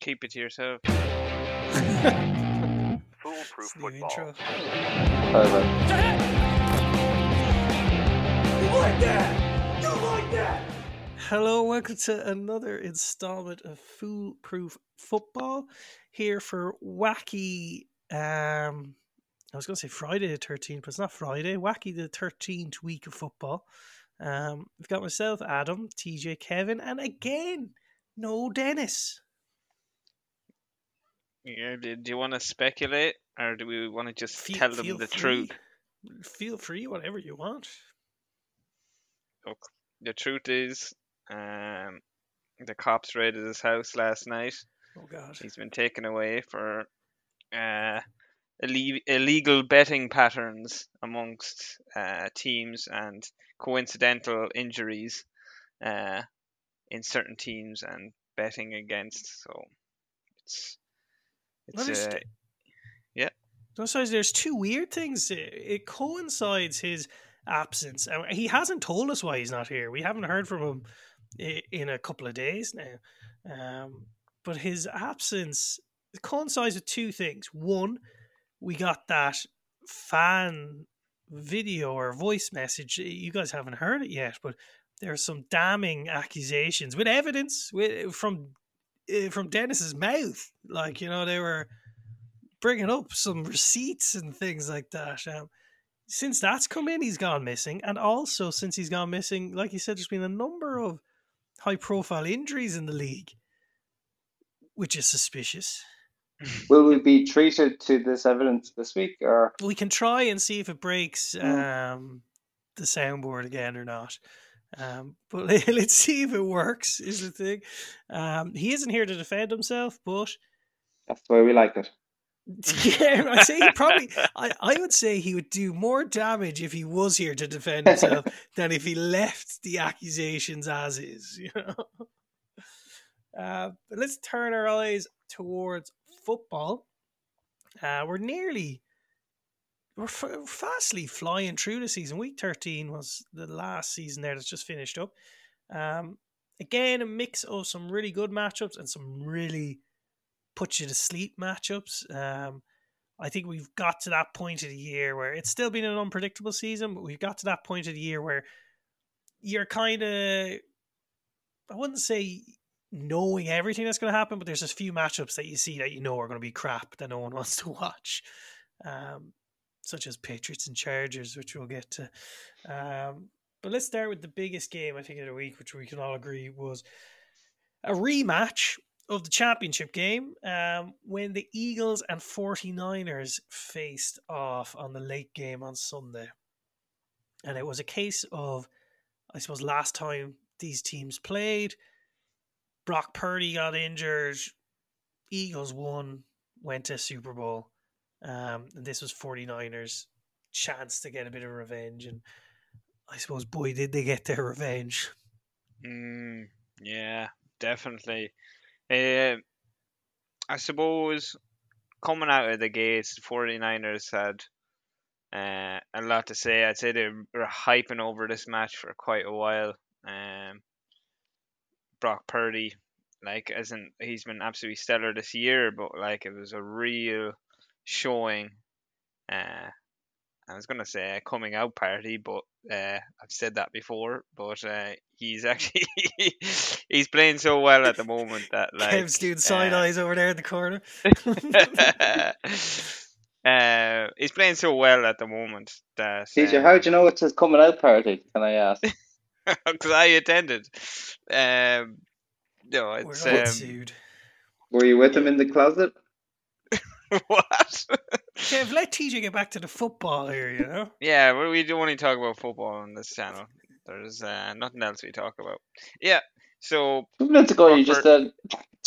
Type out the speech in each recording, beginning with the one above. Keep it to yourself. Foolproof football. Intro. You like that? You like that? Hello, welcome to another installment of Foolproof Football. Here for wacky. I was going to say Friday the 13th, but it's not Friday. Wacky the 13th week of football. We've got myself, Adam, TJ, Kevin, and again, no Dennis. Yeah, do you want to speculate, or do we want to just tell them the truth? Feel free, whatever you want. Look, the truth is, the cops raided his house last night. Oh, God. He's been taken away for... illegal betting patterns amongst teams and coincidental injuries in certain teams and betting against. So yeah. Besides, there's two weird things. It coincides his absence. He hasn't told us why he's not here. We haven't heard from him in a couple of days now. But his absence coincides with two things. One, we got that fan video or voice message. You guys haven't heard it yet, but there are some damning accusations with evidence from Dennis's mouth. Like, you know, they were bringing up some receipts and things like that. Since that's come in, he's gone missing. And also, since he's gone missing, like you said, there's been a number of high-profile injuries in the league, which is suspicious. Will we be treated to this evidence this week, or we can try and see if it breaks the soundboard again or not? But let's see if it works. Is the thing. He isn't here to defend himself, but that's the way we like it. Yeah, I'd say he probably. I would say he would do more damage if he was here to defend himself than if he left the accusations as is. You know. But let's turn our eyes towards football. We're fastly flying through the season. Week 13 was the last season there that's just finished up. Again, a mix of some really good matchups and some really put you to sleep matchups. I think we've got to that point of the year where it's still been an unpredictable season, but we've got to that point of the year where you're kind of, I wouldn't say knowing everything that's going to happen, but there's just a few matchups that you see that you know are going to be crap that no one wants to watch, such as Patriots and Chargers, which we'll get to. But let's start with the biggest game, I think, of the week, which we can all agree was a rematch of the championship game when the Eagles and 49ers faced off on the late game on Sunday. And it was a case of, I suppose, last time these teams played, Brock Purdy got injured, Eagles won, went to Super Bowl. And this was 49ers' chance to get a bit of revenge. And I suppose, boy, did they get their revenge. Yeah, definitely. I suppose coming out of the gates, the 49ers had a lot to say. I'd say they were hyping over this match for quite a while. Brock Purdy, like, as in, he's been absolutely stellar this year, but like, it was a real showing. I was gonna say a coming out party, but I've said that before. But he's actually he's playing so well at the moment that, like, Kev's doing side eyes over there in the corner. He's playing so well at the moment that. CJ, how do you know it's his coming out party? Can I ask? Because I attended. No, it's. Were you with him in the closet? What? Kev, let TJ get back to the football here, you know? Yeah, we do only talk about football on this channel. There's nothing else we talk about. Yeah, so. 2 minutes ago, you just said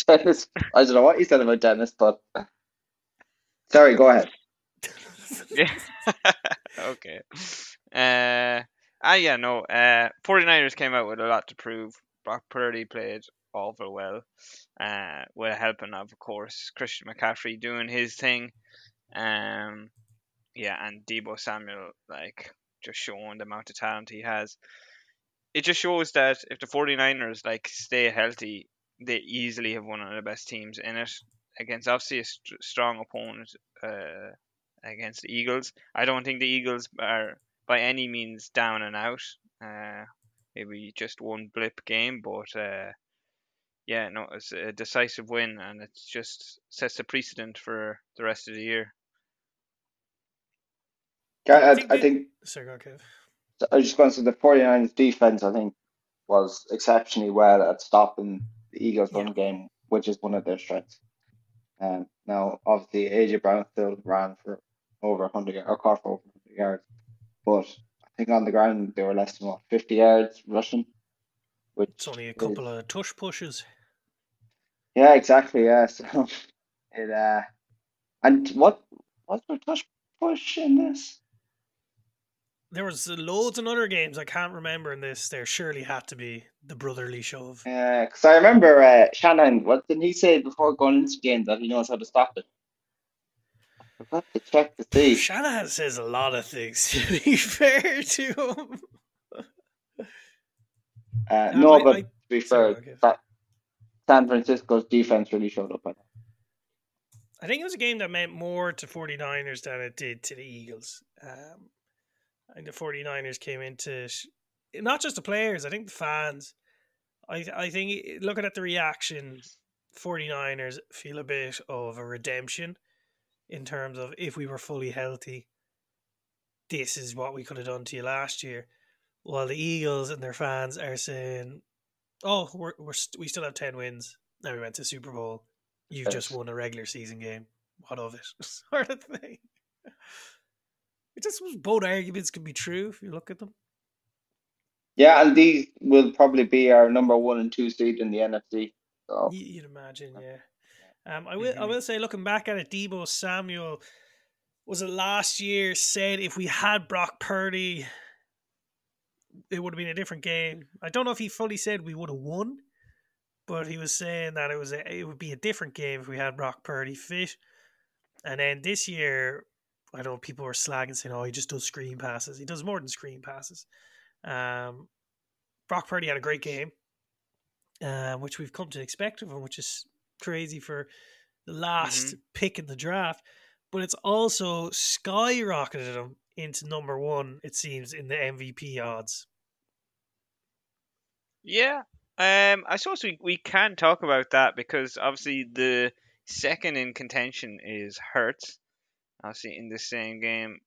Dennis. I don't know what you said about Dennis, but. Sorry, go ahead. Yeah. Okay. Yeah, no. 49ers came out with a lot to prove. Brock Purdy played awful well. With helping of course, Christian McCaffrey doing his thing. Yeah, and Debo Samuel, like, just showing the amount of talent he has. It just shows that if the 49ers, like, stay healthy, they easily have one of the best teams in it against obviously a strong opponent against the Eagles. I don't think the Eagles are by any means down and out. Maybe just one blip game, but yeah, no, it's a decisive win, and it just sets a precedent for the rest of the year. I think sorry, go on, Kev. I was just going to say the 49ers defense, I think, was exceptionally well at stopping the Eagles' run game, which is one of their strengths. Now, obviously, AJ Brown still ran for over 100 yards, or caught for over 100 yards, but I think on the ground they were less than 50 yards rushing. Which it's only a couple of tush pushes. Yeah, exactly. Yeah, so it and what was the tush push in this? There was loads in other games. I can't remember in this. There surely had to be the brotherly shove. Yeah, because I remember Shannon, what didn't he say before going into the game that he knows how to stop it? I forgot to check to see. Shannon says a lot of things, to be fair to him. To be fair, that San Francisco's defense really showed up. I think it was a game that meant more to 49ers than it did to the Eagles. And the 49ers came into it, not just the players, I think the fans. I think looking at the reaction, 49ers feel a bit of a redemption in terms of if we were fully healthy, this is what we could have done to you last year. While the Eagles and their fans are saying, oh, we still have 10 wins. Now we went to the Super Bowl. You just won a regular season game. What of it? Sort of thing. It just both arguments can be true if you look at them. Yeah, and these will probably be our number 1 and 2 seed in the NFC. So. You'd imagine, yeah. I will say, looking back at it, Debo Samuel was it last year said if we had Brock Purdy, it would have been a different game. I don't know if he fully said we would have won, but he was saying that it would be a different game if we had Brock Purdy fit. And then this year, I know people were slagging, saying, oh, he just does screen passes. He does more than screen passes. Brock Purdy had a great game, which we've come to expect of him, which is crazy for the last pick in the draft. But it's also skyrocketed him into number 1, it seems, in the MVP odds. Yeah. I suppose we can talk about that because, obviously, the second in contention is Hurts. Obviously, in the same game,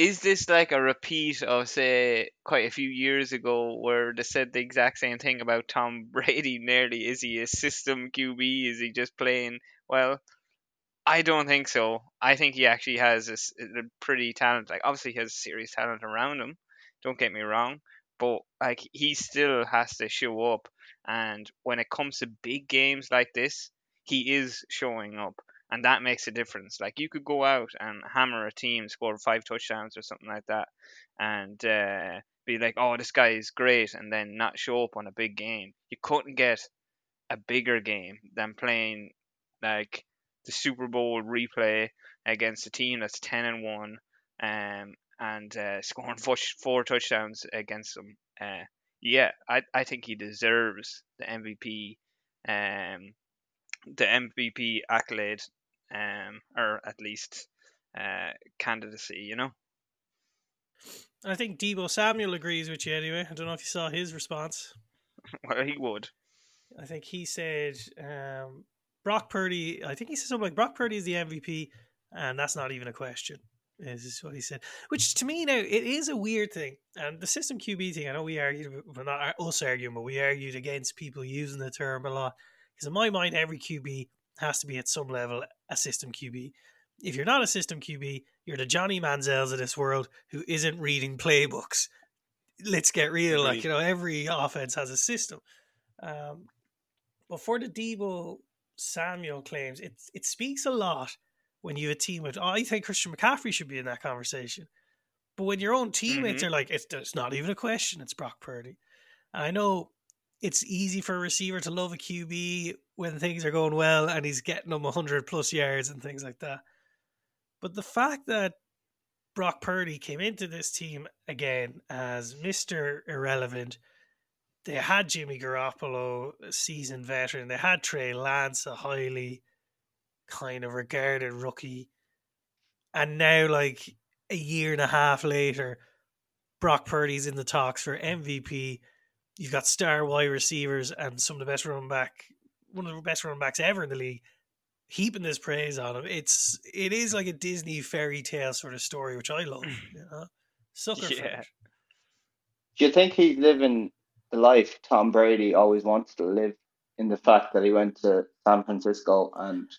Is this like a repeat of say quite a few years ago where they said the exact same thing about Tom Brady? Nearly, is he a system QB? Is he just playing well? I don't think so. I think he actually has a pretty talent. Like obviously, he has serious talent around him. Don't get me wrong, but like he still has to show up. And when it comes to big games like this, he is showing up. And that makes a difference. Like, you could go out and hammer a team, score 5 touchdowns or something like that, and be like, oh, this guy is great, and then not show up on a big game. You couldn't get a bigger game than playing, like, the Super Bowl replay against a team that's 10-1 and scoring 4 touchdowns against them. Yeah, I think he deserves the MVP, accolade, or at least candidacy, you know. I think Debo Samuel agrees with you anyway. I don't know if you saw his response. Well, he would. I think he said Brock Purdy. I think he said something like Brock Purdy is the MVP, and that's not even a question. Is what he said, which to me now it is a weird thing. And the system QB thing, I know we argued, well, not us arguing, but we argued against people using the term a lot. Because in my mind, every QB has to be at some level a system QB. If you're not a system QB, you're the Johnny Manziels of this world who isn't reading playbooks. Let's get real, like you know, every offense has a system. But for the Debo Samuel claims, it speaks a lot. When you have a team with, oh, I think Christian McCaffrey should be in that conversation. But when your own teammates are like, it's not even a question, it's Brock Purdy. And I know it's easy for a receiver to love a QB when things are going well and he's getting them 100 plus yards and things like that. But the fact that Brock Purdy came into this team again as Mr. Irrelevant. They had Jimmy Garoppolo, a seasoned veteran. They had Trey Lance, a highly kind of regarded rookie. And now, like a year and a half later, Brock Purdy's in the talks for MVP. You've got star wide receivers and some of the best running back, one of the best running backs ever in the league, heaping this praise on him. It is like a Disney fairy tale sort of story, which I love. You know? Sucker yeah. Do you think he's living the life Tom Brady always wants to live, in the fact that he went to San Francisco and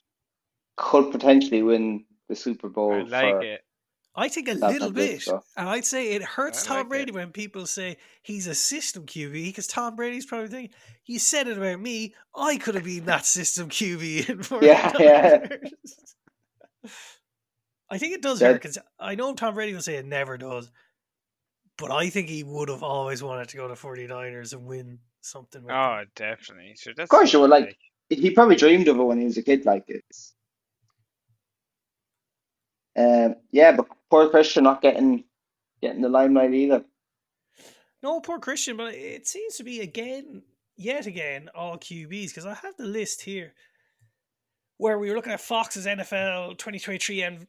could potentially win the Super Bowl? I like it. I think a little bit, and I'd say it hurts Tom Brady when people say he's a system QB, because Tom Brady's probably thinking, you said it about me, I could have been that system QB in 49ers. Yeah. I think it does hurt, because I know Tom Brady will say it never does, but I think he would have always wanted to go to 49ers and win something. Oh, definitely. So that's, of course you would. Like, he probably dreamed of it when he was a kid like this. Yeah, but poor Christian not getting the limelight either. No, poor Christian, but it seems to be yet again, all QBs, because I have the list here where we were looking at Fox's NFL 2023 NFL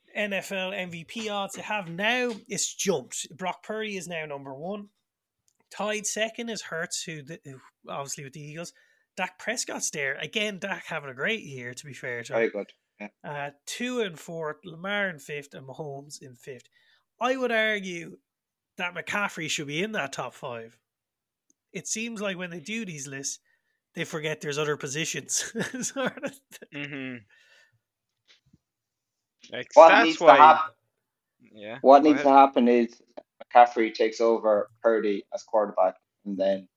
MVP odds. They have now, it's jumped. Brock Purdy is now number one. Tied second is Hurts, who obviously with the Eagles. Dak Prescott's there. Again, Dak having a great year, to be fair to him. Very good. 2 and 4, Lamar in 5th, and Mahomes in 5th. I would argue that McCaffrey should be in that top 5. It seems like when they do these lists, they forget there's other positions. Sort of thing. Mm-hmm. Like, what needs to happen is McCaffrey takes over Purdy as quarterback, and then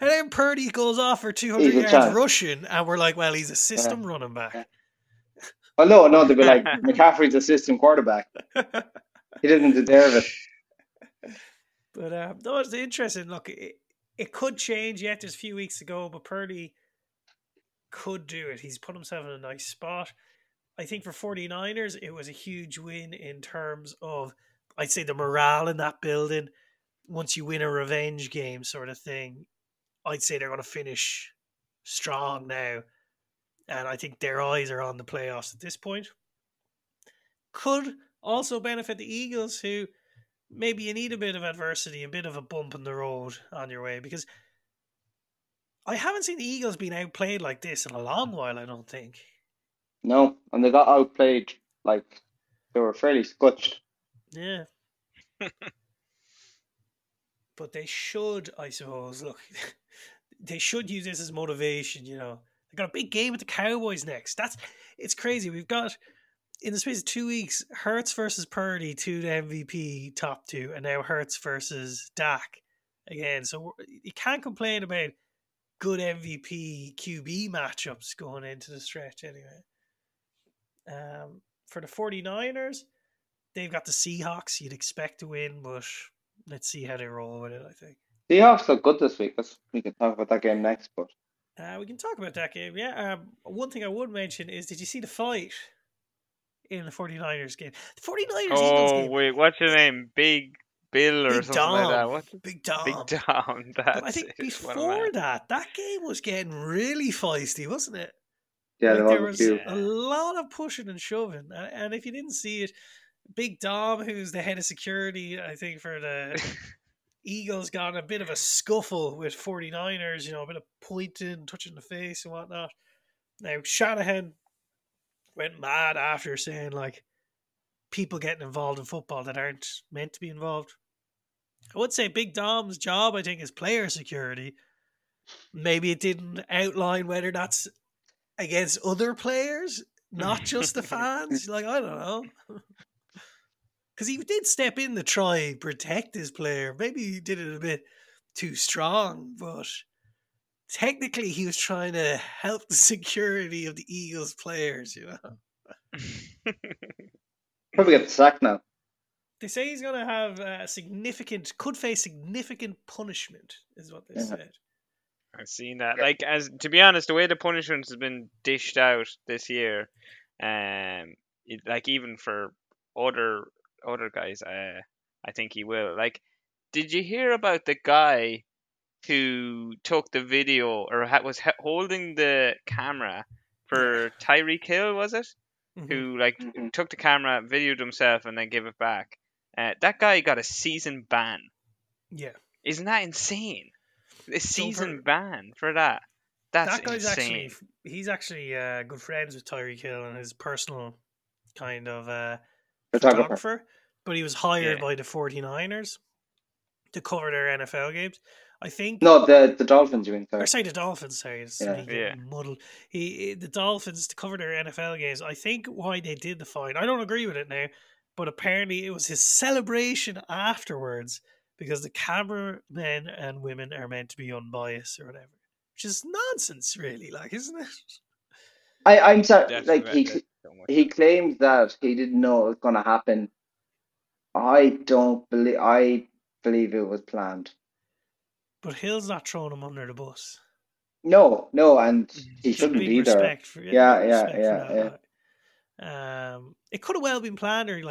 and then Purdy goes off for 200 yards rushing, and we're like, well, he's a system running back. Yeah. Oh, no, they'd be like, McCaffrey's a system quarterback. He doesn't deserve it. But no, it's interesting. Look, it could change yet. There's a few weeks to go, but Purdy could do it. He's put himself in a nice spot. I think for 49ers, it was a huge win in terms of, I'd say, the morale in that building. Once you win a revenge game sort of thing, I'd say they're going to finish strong now. And I think their eyes are on the playoffs at this point. Could also benefit the Eagles, who maybe you need a bit of adversity, a bit of a bump in the road on your way, because I haven't seen the Eagles being outplayed like this in a long while, I don't think. No, and they got outplayed like they were fairly scutched. Yeah. But they should, I suppose, look, they should use this as motivation, you know. They've got a big game with the Cowboys next. It's crazy. We've got, in the space of 2 weeks, Hurts versus Purdy, two to MVP top two, and now Hurts versus Dak again. So you can't complain about good MVP QB matchups going into the stretch anyway. For the 49ers, they've got the Seahawks. You'd expect to win, but let's see how they roll with it, I think. Seahawks look good this week. We can talk about that game next, but we can talk about that game, yeah. One thing I would mention is, did you see the fight in the 49ers game? The 49ers Eagles game. Oh, wait, what's his name? Big Bill or Big something Dom. Like that. What's Big Dom. Big Dom. But I think before that game was getting really feisty, wasn't it? Yeah, like, there was a lot of pushing and shoving. And if you didn't see it, Big Dom, who's the head of security, I think, for the Eagles, got in a bit of a scuffle with 49ers, you know, a bit of pointing, touching the face and whatnot. Now, Shanahan went mad after, saying, like, people getting involved in football that aren't meant to be involved. I would say Big Dom's job, I think, is player security. Maybe it didn't outline whether that's against other players, not just the fans. Like, I don't know. Because he did step in to try protect his player. Maybe he did it a bit too strong, but technically he was trying to help the security of the Eagles players, you know. Probably got the sack now. They say he's going to have could face significant punishment, is what they said. I've seen that. Yeah. Like, as to be honest, the way the punishments has been dished out this year, like even for other guys, I think he will. Like, did you hear about the guy who took the video or was holding the camera for Tyreek Hill, was it? Mm-hmm. Who took the camera, videoed himself, and then gave it back. That guy got a season ban. Yeah. Isn't that insane? A season ban for that. That's that guy's insane. He's actually good friends with Tyreek Hill and his personal kind of photographer. But he was hired by the 49ers to cover their NFL games. I think the Dolphins. You mean? Sorry. Or say the Dolphins. Sorry, it's muddled. The Dolphins to cover their NFL games. I think why they did the fine. I don't agree with it now, but apparently it was his celebration afterwards because the cameramen and women are meant to be unbiased or whatever, which is nonsense, really. Like, isn't it? I'm sorry. Like he claimed that he didn't know it was going to happen. I believe it was planned. But Hill's not throwing him under the bus. No, and he shouldn't either. Yeah. It could have well been planned, or it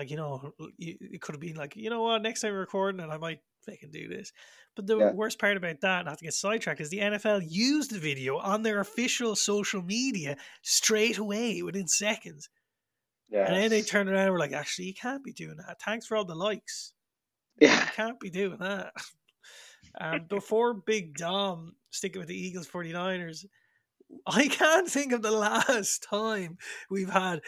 could have been you know what, next time we're recording, and I might fucking do this. But the worst part about that, not to get sidetracked, is the NFL used the video on their official social media straight away within seconds. Yeah, and then they turned around and were like, actually, you can't be doing that. Thanks for all the likes. Yeah, you can't be doing that. Before Big Dom, sticking with the Eagles 49ers, I can't think of the last time we've had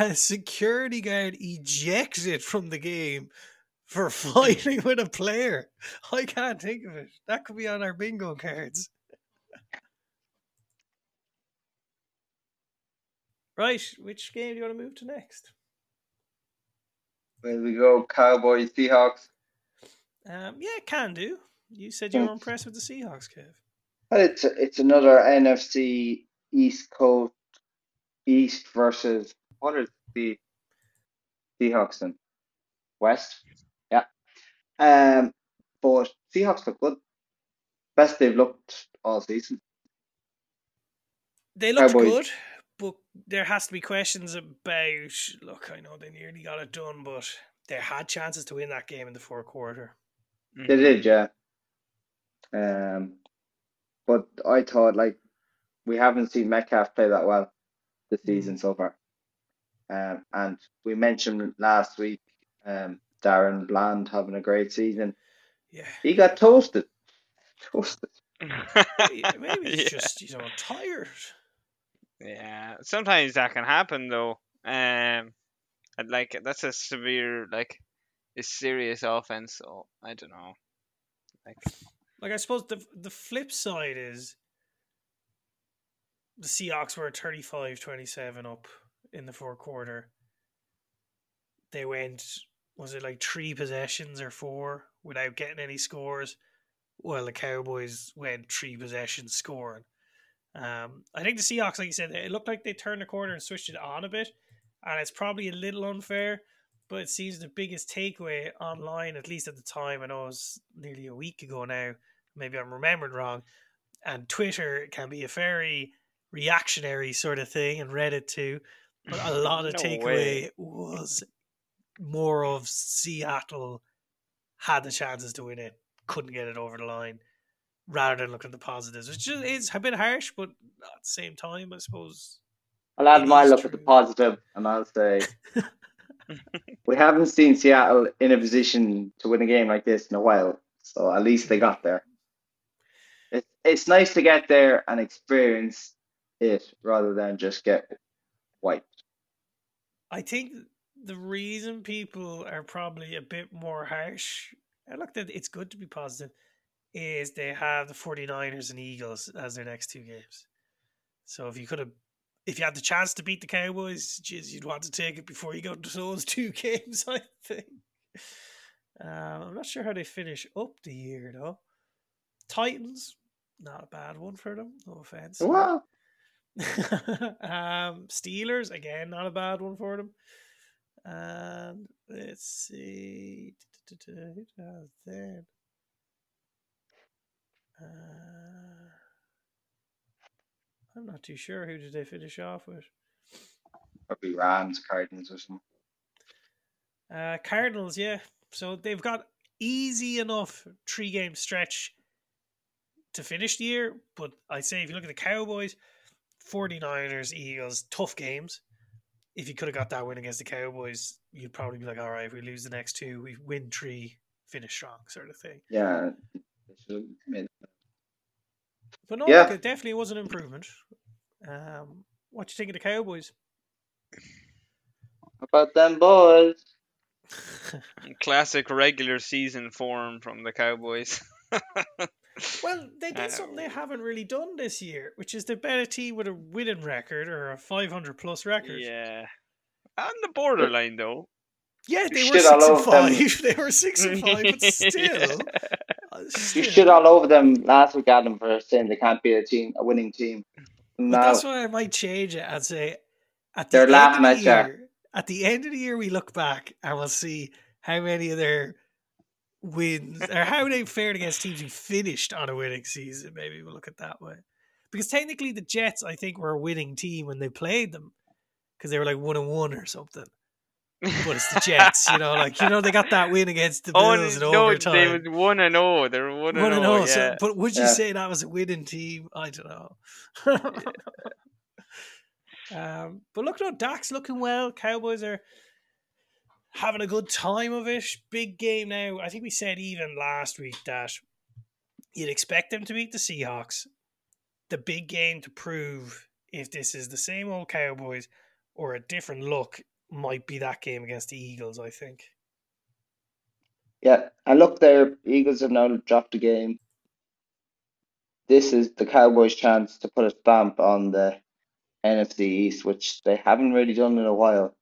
a security guard ejected from the game for fighting with a player. I can't think of it. That could be on our bingo cards. Right, which game do you want to move to next? There we go, Cowboys, Seahawks. Can do. You said you were impressed with the Seahawks, Kev. It's another NFC East versus what is the Seahawks in? West? Yeah. But Seahawks look good. Best they've looked all season. They looked good, but there has to be questions about, look, I know they nearly got it done, but they had chances to win that game in the fourth quarter. Mm-hmm. They did, yeah. But I thought we haven't seen Metcalf play that well this season so far. And we mentioned last week Darren Bland having a great season. Yeah, he got toasted. Maybe it's just tired. Yeah, sometimes that can happen though. And that's a severe a serious offense. So I don't know. I suppose the flip side is the Seahawks were 35-27 up in the fourth quarter. They went, was it three possessions or four without getting any scores? Well, the Cowboys went three possessions scoring. I think the Seahawks, like you said, it looked like they turned the corner and switched it on a bit. And it's probably a little unfair, but it seems the biggest takeaway online, at least at the time, I know it was nearly a week ago now, maybe I'm remembering wrong, and Twitter can be a very reactionary sort of thing, and Reddit too, but a lot of takeaway was more of Seattle had the chances to win it, couldn't get it over the line, rather than looking at the positives, which is a bit harsh, but at the same time, I suppose. I'll add my look at the positive, and I'll say... We haven't seen Seattle in a position to win a game like this in a while, so at least they got there. It's nice to get there and experience it rather than just get wiped. I think the reason people are probably a bit more harsh, and look, it's good to be positive, is they have the 49ers and Eagles as their next two games. So if you had the chance to beat the Cowboys, geez, you'd want to take it before you got to those two games, I think. I'm not sure how they finish up the year, though. Titans, not a bad one for them. No offense. Wow. Steelers, again, not a bad one for them. Let's see. Then. I'm not too sure. Who did they finish off with? Probably Rams, Cardinals or something. Cardinals, yeah. So they've got easy enough 3-game stretch to finish the year. But I'd say if you look at the Cowboys, 49ers, Eagles, tough games. If you could have got that win against the Cowboys, you'd probably be like, all right, if we lose the next two, we win three, finish strong, sort of thing. Yeah. But no, yeah. It definitely was an improvement. What do you think of the Cowboys? About them boys. Classic regular season form from the Cowboys. Well, they did something they haven't really done this year, which is they bet a team with a winning record or a 500-plus record. Yeah. On the borderline, though. Yeah, they were 6-5. They were 6-5, but still. You shit all over them last week, Adam, for saying they can't be a winning team. No. But that's why I might change it and say, at the end of the year, we look back and we'll see how many of their wins or how they fared against teams who finished on a winning season. Maybe we'll look at that way, because technically the Jets, I think, were a winning team when they played them, because they were like 1-1 or something. But it's the Jets, they got that win against the Bills in overtime. They were 1-0. They were 1-0. Yeah. So, but would you say that was a winning team? I don't know. But look, Dak's looking well. Cowboys are having a good time of it. Big game now. I think we said even last week that you'd expect them to beat the Seahawks. The big game to prove if this is the same old Cowboys or a different look might be that game against the Eagles, I think. Yeah, and look there, Eagles have now dropped the game. This is the Cowboys' chance to put a stamp on the NFC East, which they haven't really done in a while,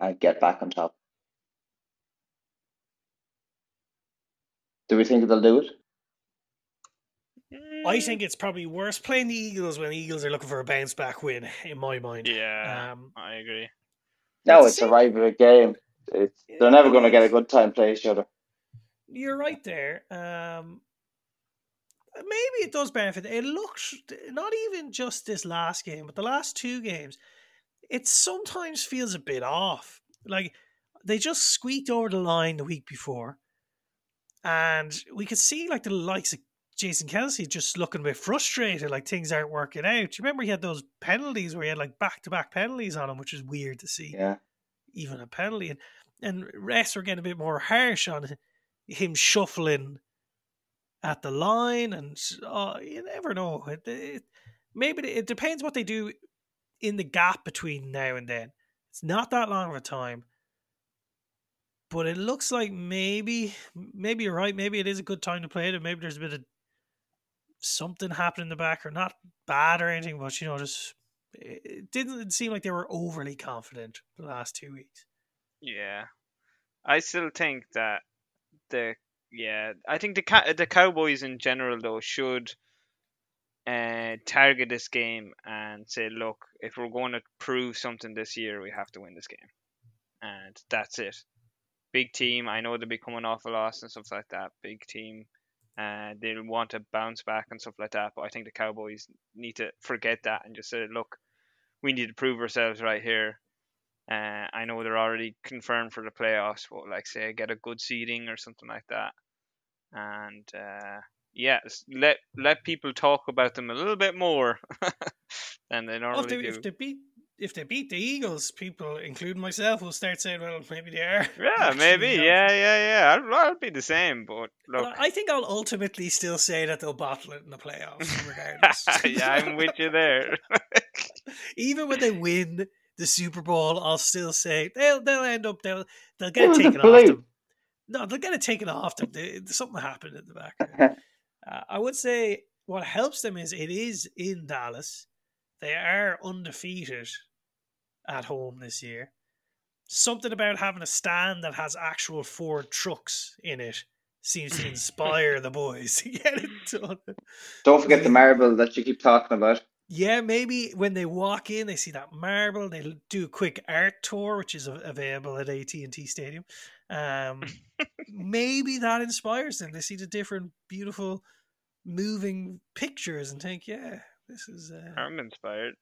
and get back on top. Do we think they'll do it? I think it's probably worse playing the Eagles when the Eagles are looking for a bounce-back win, in my mind. Yeah, I agree. No, it's a rivalry game. They're never going to get a good time playing each other. You're right there. Maybe it does benefit. It looks, not even just this last game, but the last two games, it sometimes feels a bit off. Like, they just squeaked over the line the week before. And we could see, like, the likes of Jason Kelsey just looking a bit frustrated, like things aren't working out. You remember he had those penalties where he had like back-to-back penalties on him, which is weird to see. Yeah, even a penalty, and refs were getting a bit more harsh on him shuffling at the line, and you never know. Maybe it depends what they do in the gap between now and then. It's not that long of a time, but it looks like maybe you're right. Maybe it is a good time to play it, and maybe there's a bit of something happened in the back, or not bad or anything, but just it didn't seem like they were overly confident the last 2 weeks. Yeah, I still think that the Cowboys in general though should target this game and say, look, if we're going to prove something this year, we have to win this game, and that's it. Big team. I know they'll be coming off a loss and stuff like that. Big team. They'll want to bounce back and stuff like that. But I think the Cowboys need to forget that and just say, look, we need to prove ourselves right here. I know they're already confirmed for the playoffs, but like say, get a good seeding or something like that. And let people talk about them a little bit more than they normally do. If they beat the Eagles, people, including myself, will start saying, well, maybe they are. Yeah, maybe. Yeah. I'll be the same, but look. Well, I think I'll ultimately still say that they'll bottle it in the playoffs, regardless. Yeah, I'm with you there. Even when they win the Super Bowl, I'll still say they'll end up, they'll get it taken off them. No, they'll get it taken off them. Something happened in the background. I would say what helps them is it is in Dallas. They are undefeated at home this year. Something about having a stand that has actual Ford trucks in it seems to inspire the boys to get it done. Don't forget the marble that you keep talking about. Yeah, maybe when they walk in, they see that marble. They do a quick art tour, which is available at AT&T Stadium. Maybe that inspires them. They see the different beautiful moving pictures and think, yeah, this is. I'm inspired.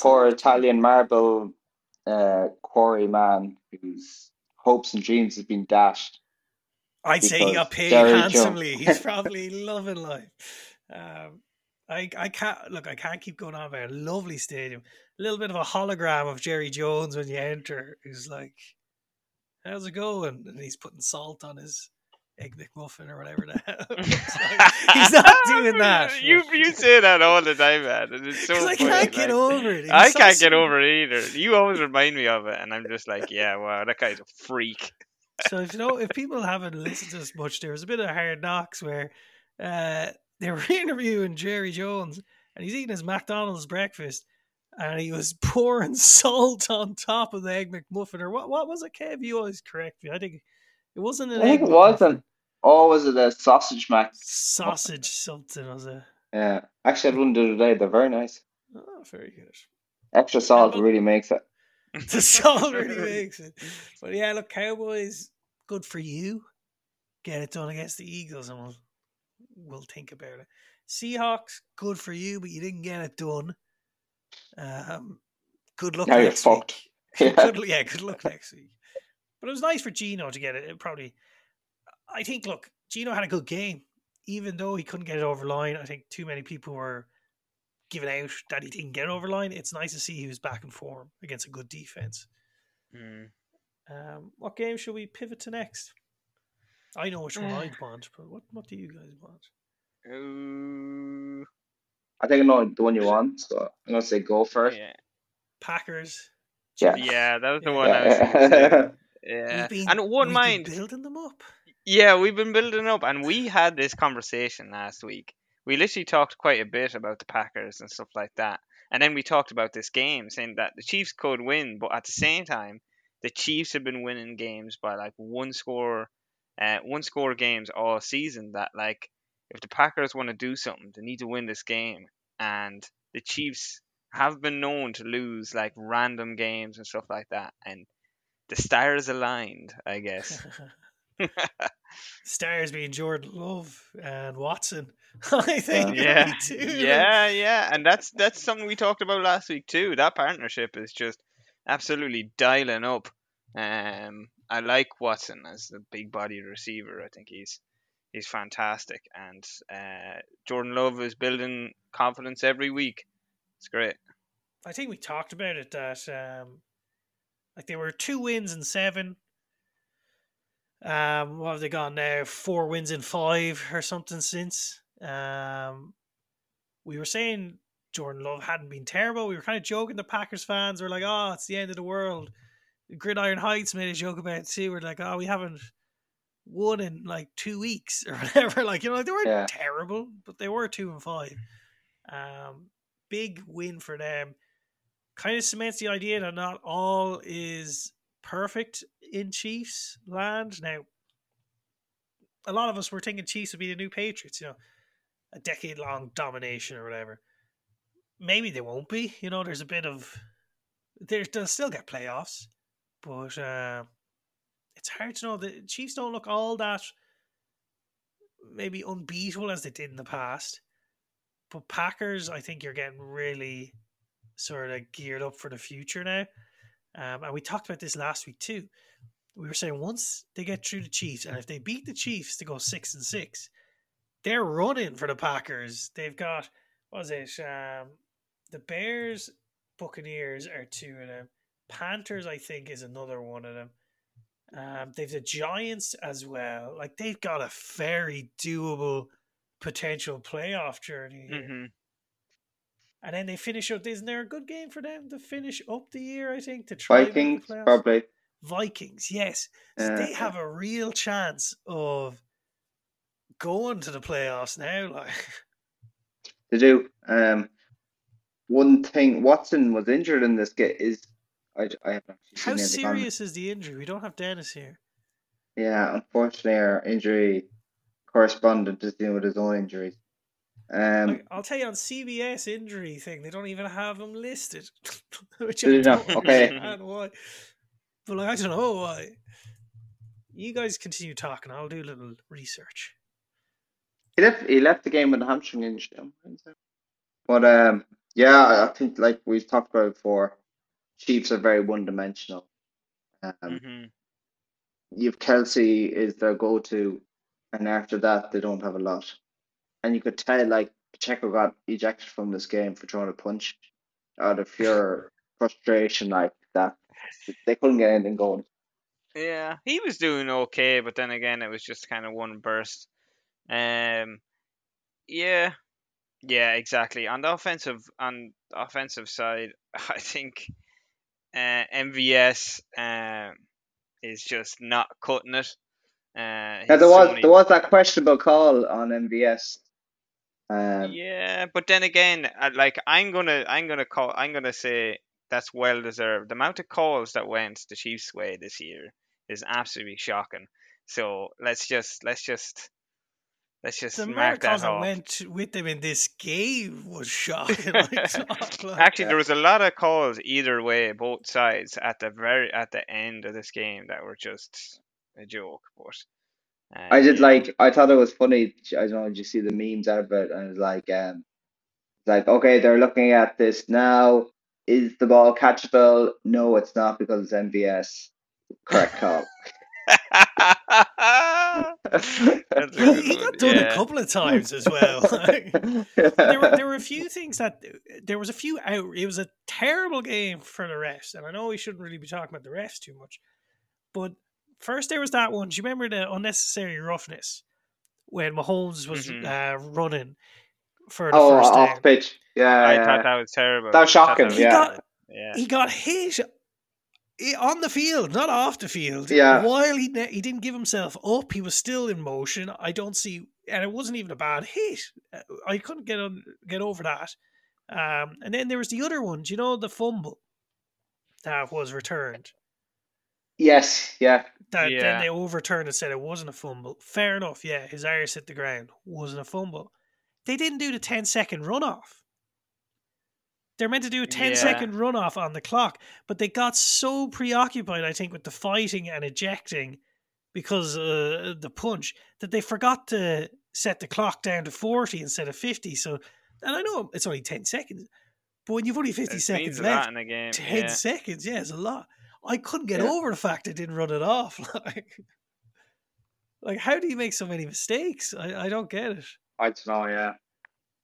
Poor Italian marble quarry man who's hopes and dreams have been dashed. I'd say he got paid handsomely. He's probably loving life. I can't keep going on about a lovely stadium. A little bit of a hologram of Jerry Jones when you enter, who's like, how's it going? And he's putting salt on his Egg McMuffin or whatever the hell. He's not doing that. You say that all the time, man. And it's so funny. I can't get over it. I can't get over it either. You always remind me of it, and I'm just like, yeah, wow, that guy's a freak. So if people haven't listened to this much, there was a bit of Hard Knocks where they were interviewing Jerry Jones, and he's eating his McDonald's breakfast, and he was pouring salt on top of the Egg McMuffin, or what was it, Kev? You always correct me. Was it a sausage mac? Sausage something, was it? Yeah. Actually, I had one the other day. They're very nice. Oh, very good. Extra salt really makes it. The salt really makes it. But yeah, look, Cowboys, good for you. Get it done against the Eagles and we'll think about it. Seahawks, good for you, but you didn't get it done. Good luck now next you're week. Fucked. Yeah. Good luck next week. But it was nice for Gino to get it. Gino had a good game, even though he couldn't get it over line. I think too many people were giving out that he didn't get it over line. It's nice to see he was back in form against a good defense. Mm. What game should we pivot to next? I know which one I want, but what do you guys want? I think I know the one you want, so I'm going to say go for it. Yeah. Packers. Chiefs. Yeah, that was the one I was going to say. Yeah, we've been building them up. Yeah, we've been building up, and we had this conversation last week. We literally talked quite a bit about the Packers and stuff like that, and then we talked about this game, saying that the Chiefs could win, but at the same time, the Chiefs have been winning games by like one score games all season. That like, if the Packers want to do something, they need to win this game, and the Chiefs have been known to lose like random games and stuff like that, and. The stars aligned, I guess. Stars being Jordan Love and Watson. I think. Yeah. Too. Yeah. And that's something we talked about last week too. That partnership is just absolutely dialing up. I like Watson as the big-bodied receiver. I think he's fantastic, and Jordan Love is building confidence every week. It's great. I think we talked about it that. Like they were 2 wins and 7. What have they gone now? 4 wins and 5 or something since. We were saying Jordan Love hadn't been terrible. We were kind of joking. The Packers fans were like, "Oh, it's the end of the world." Gridiron Heights made a joke about it too. We're like, "Oh, we haven't won in like 2 weeks or whatever." They weren't terrible, but they were 2 and 5. Big win for them. Kind of cements the idea that not all is perfect in Chiefs land. Now, a lot of us were thinking Chiefs would be the new Patriots, a decade-long domination or whatever. Maybe they won't be. They'll still get playoffs, but it's hard to know. The Chiefs don't look all that maybe unbeatable as they did in the past. But Packers, I think you're getting really... sort of geared up for the future now. And we talked about this last week too. We were saying once they get through the Chiefs, and if they beat the Chiefs to go 6-6, they're running for the Packers. They've got, the Bears, Buccaneers are 2 of them. Panthers, I think, is another one of them. They've the Giants as well. Like, they've got a very doable potential playoff journey here. Mm-hmm. And then they finish up. Isn't there a good game for them to finish up the year, I think? Vikings, probably. Vikings, yes. So they have a real chance of going to the playoffs now. They do. One thing, Watson was injured in this game. I haven't actually seen. How serious is the injury? We don't have Dennis here. Yeah, unfortunately, our injury correspondent is dealing with his own injuries. I'll tell you, on CBS injury thing, they don't even have them listed, which I don't understand why. But I don't know why. You guys continue talking. I'll do a little research. He left the game with a hamstring injury, but I think like we've talked about before, Chiefs are very one-dimensional. you've Kelsey is their go-to, and after that they don't have a lot. And you could tell, like, Pacheco got ejected from this game for throwing a punch out of pure frustration, like that. They couldn't get anything going. Yeah, he was doing okay, but then again, it was just kind of one burst. Yeah, exactly. On the offensive side, I think MVS is just not cutting it. There was that questionable call on MVS. Yeah, but then again, like I'm gonna say that's well deserved. The amount of calls that went the Chiefs' way this year is absolutely shocking. So let's just the mark that off. Went with them in this game was shocking. Actually, there was a lot of calls either way, both sides at the end of this game that were just a joke. But I thought it was funny. I don't know. Did you see the memes out of it? And it's like okay, they're looking at this now. Is the ball catchable? No, it's not because it's MVS. Correct call. He got done a couple of times as well. There were a few things that there was a few out. It was a terrible game for the refs, and I know we shouldn't really be talking about the refs too much. But first, there was that one. Do you remember the unnecessary roughness when Mahomes was running for the first down? Off pitch. Yeah, I thought that was terrible. That was shocking. He got hit on the field, not off the field. Yeah. While he didn't give himself up, he was still in motion. I don't see, and it wasn't even a bad hit. I couldn't get over that. And then there was the other one. Do you know the fumble that was returned? Yes. Yeah. Then they overturned and said it wasn't a fumble. Fair enough. Yeah, his Irish hit the ground. Wasn't a fumble. They didn't do the 10-second runoff. They're meant to do a 10-second runoff on the clock, but they got so preoccupied, I think, with the fighting and ejecting because of the punch that they forgot to set the clock down to 40 instead of 50. So, and I know it's only 10 seconds, but when you've only 50 seconds left, in a game. 10 seconds, it's a lot. I couldn't get over the fact they didn't run it off. Like, how do you make so many mistakes? I don't get it. I don't know,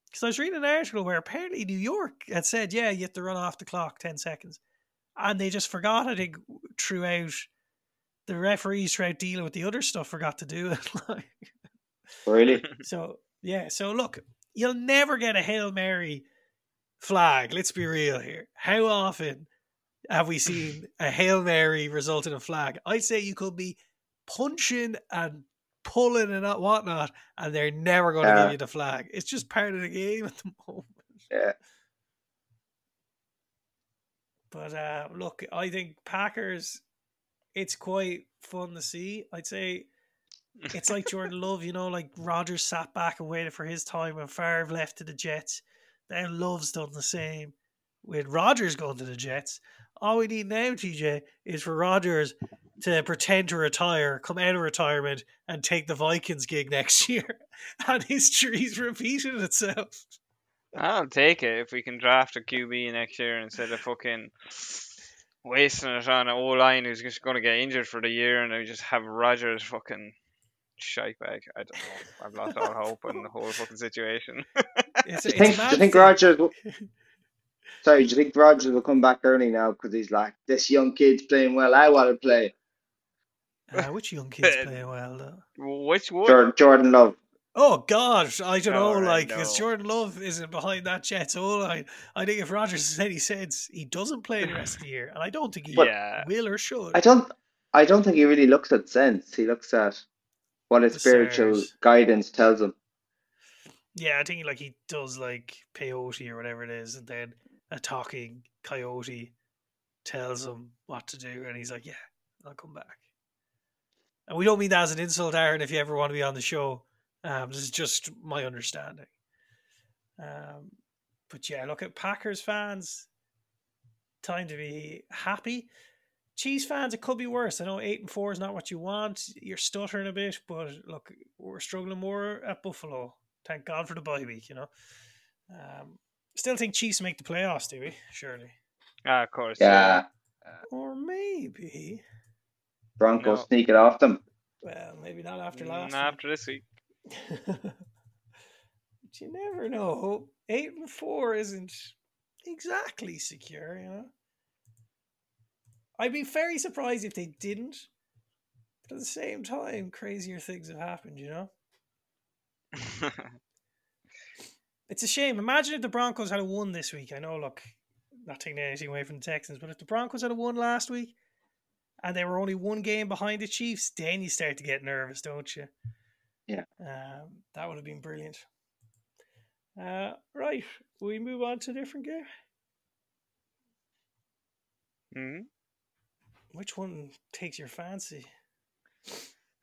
Because I was reading an article where apparently New York had said, you have to run off the clock 10 seconds. And they just forgot, I think, the referees throughout dealing with the other stuff forgot to do it. Really? So look, you'll never get a Hail Mary flag. Let's be real here. How often have we seen a Hail Mary result in a flag? I'd say you could be punching and pulling and whatnot, and they're never going to give you the flag. It's just part of the game at the moment. Yeah. But look, I think Packers, it's quite fun to see. I'd say it's like Jordan Love, like Rodgers sat back and waited for his time and Favre left to the Jets. Now Love's done the same with Rodgers going to the Jets. All we need now, TJ, is for Rodgers to pretend to retire, come out of retirement, and take the Vikings gig next year. And history's repeated itself. I'll take it if we can draft a QB next year instead of fucking wasting it on an O-line who's just going to get injured for the year, and we just have Rodgers fucking shite bag. I don't know. I've lost all hope in the whole fucking situation. Do you think Rodgers... Sorry, do you think Rodgers will come back early now because he's like, this young kid's playing well, I want to play? Which young kid's playing well, though? Which one? Jordan Love. Oh, gosh, I don't know. Like, because Jordan Love isn't behind that Jets O-line. I think if Rodgers has any sense, he doesn't play the rest of the year. And I don't think he will or should. I don't think he really looks at sense. He looks at what his spiritual guidance tells him. Yeah, I think he does, peyote or whatever it is, and then a talking coyote tells him what to do, and he's like, yeah, I'll come back. And we don't mean that as an insult, Aaron, if you ever want to be on the show. This is just my understanding. But yeah, look at Packers fans. Time to be happy. Chiefs fans, it could be worse. I know 8-4 is not what you want. You're stuttering a bit, but look, we're struggling more at Buffalo. Thank God for the bye week, Still think Chiefs make the playoffs, do we? Surely. Of course. Yeah. Or maybe. Broncos sneak it off them. Well, maybe not after last. Not after this week. But you never know. 8-4 isn't exactly secure, you know. I'd be very surprised if they didn't. But at the same time, crazier things have happened, you know. It's a shame. Imagine if the Broncos had won this week. I know, look, not taking anything away from the Texans, but if the Broncos had won last week and they were only one game behind the Chiefs, then you start to get nervous, don't you? Yeah. That would have been brilliant. Right. Will we move on to a different game? Mm-hmm. Which one takes your fancy?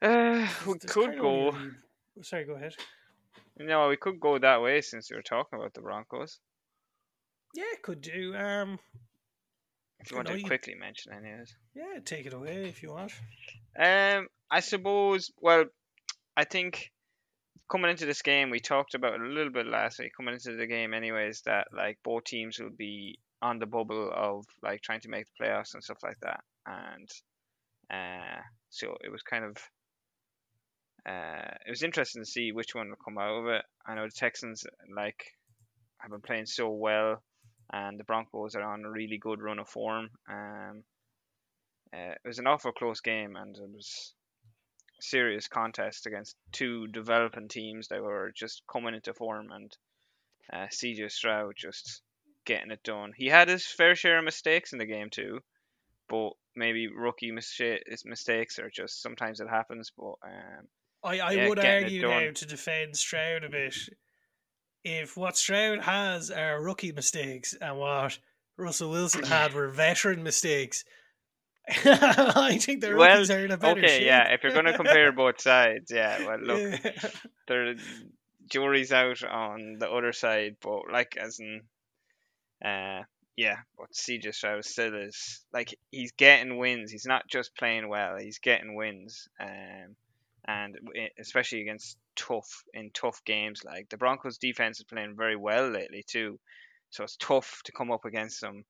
We could go... Sorry, go ahead. No, we could go that way since we were talking about the Broncos. Yeah, could do. If you want to quickly mention anyways. Yeah, take it away if you want. I suppose, well, I think coming into this game, we talked about it a little bit last week, coming into the game anyways, that like both teams will be on the bubble of like trying to make the playoffs and stuff like that. And so it was kind of... it was interesting to see which one would come out of it. I know the Texans like have been playing so well, and the Broncos are on a really good run of form. It was an awful close game, and it was a serious contest against two developing teams that were just coming into form, and CJ Stroud just getting it done. He had his fair share of mistakes in the game too, but maybe rookie mistakes are just sometimes it happens. But I would argue now to defend Stroud a bit. If what Stroud has are rookie mistakes and what Russell Wilson had were veteran mistakes, I think the rookies are in a better shape. Yeah, if you're going to compare both sides, the jury's out on the other side, but like as in, but CJ Stroud still is like he's getting wins. He's not just playing well; he's getting wins. And especially against tough games, like the Broncos' defense is playing very well lately too, so it's tough to come up against them,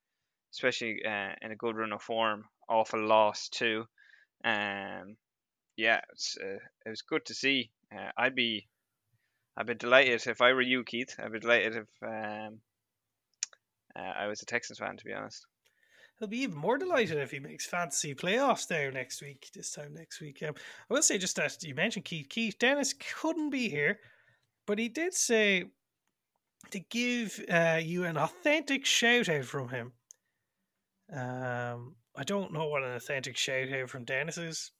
especially in a good run of form. Off a loss too, it was good to see. I'd be delighted if I were you, Keith. I'd be delighted if I was a Texans fan, to be honest. He'll be even more delighted if he makes fantasy playoffs there next week, this time next week. I will say just that you mentioned Keith. Dennis couldn't be here, but he did say to give you an authentic shout-out from him. I don't know what an authentic shout-out from Dennis is,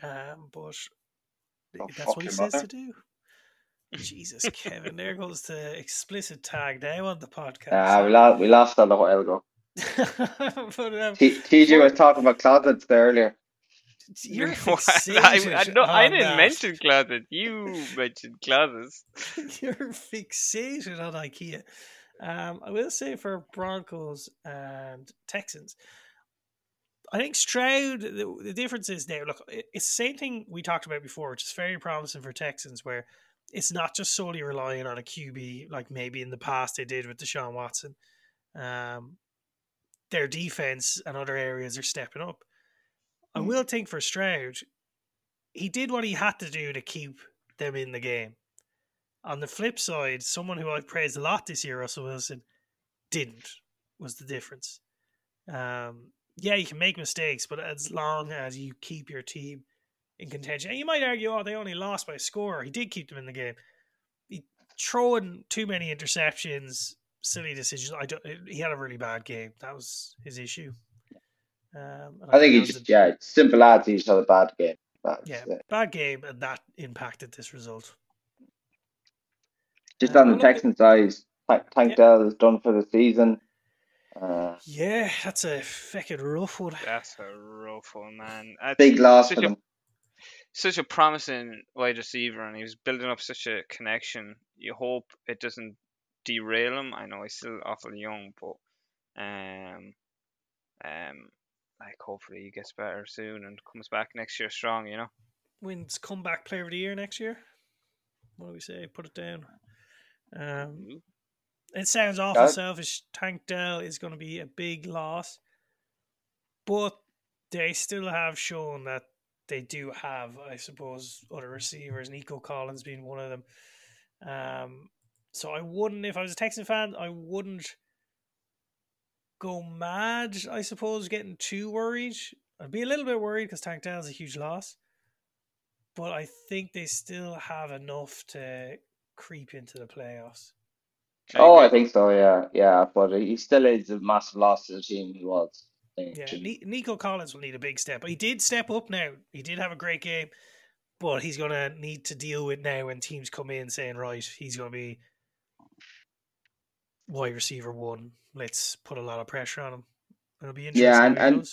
but that's what he says to do. Jesus, Kevin, there goes the explicit tag now on the podcast. We lost that a while ago. TJ was talking about closets there earlier. I didn't mention closets. You mentioned closets. You're fixated on IKEA. I will say for Broncos and Texans, I think Stroud, the difference is now, look, it's the same thing we talked about before, which is very promising for Texans, where it's not just solely relying on a QB like maybe in the past they did with Deshaun Watson. Their defense and other areas are stepping up. I will think for Stroud, he did what he had to do to keep them in the game. On the flip side, someone who I praised a lot this year, Russell Wilson, didn't, was the difference. You can make mistakes, but as long as you keep your team in contention, and you might argue, they only lost by a score. He did keep them in the game. He throwing too many interceptions, silly decisions. He had a really bad game. That was his issue. I think he just simple ads. He just had a bad game. Bad game, and that impacted this result. Just on the Texans' eyes, Tank Dell is done for the season. That's a fucking rough one. That's a rough one, man. Big loss for them. Such a promising wide receiver, and he was building up such a connection. You hope it doesn't derail him. I know he's still awfully young, but hopefully he gets better soon and comes back next year strong, you know. Wins comeback player of the year next year. What do we say? Put it down. It sounds awful selfish. Tank Dell is going to be a big loss, but they still have shown that they do have, I suppose, other receivers, Nico Collins being one of them. So I wouldn't, if I was a Texan fan, I wouldn't go mad, I suppose, getting too worried. I'd be a little bit worried because Tank Dell's a huge loss. But I think they still have enough to creep into the playoffs. Oh, I think so, yeah. Yeah, but he still is a massive loss to the team he was. Yeah, Nico Collins will need a big step. He did step up now. He did have a great game, but he's going to need to deal with now when teams come in saying, right, he's going to be wide receiver one. Let's put a lot of pressure on him. It'll be interesting. Yeah, and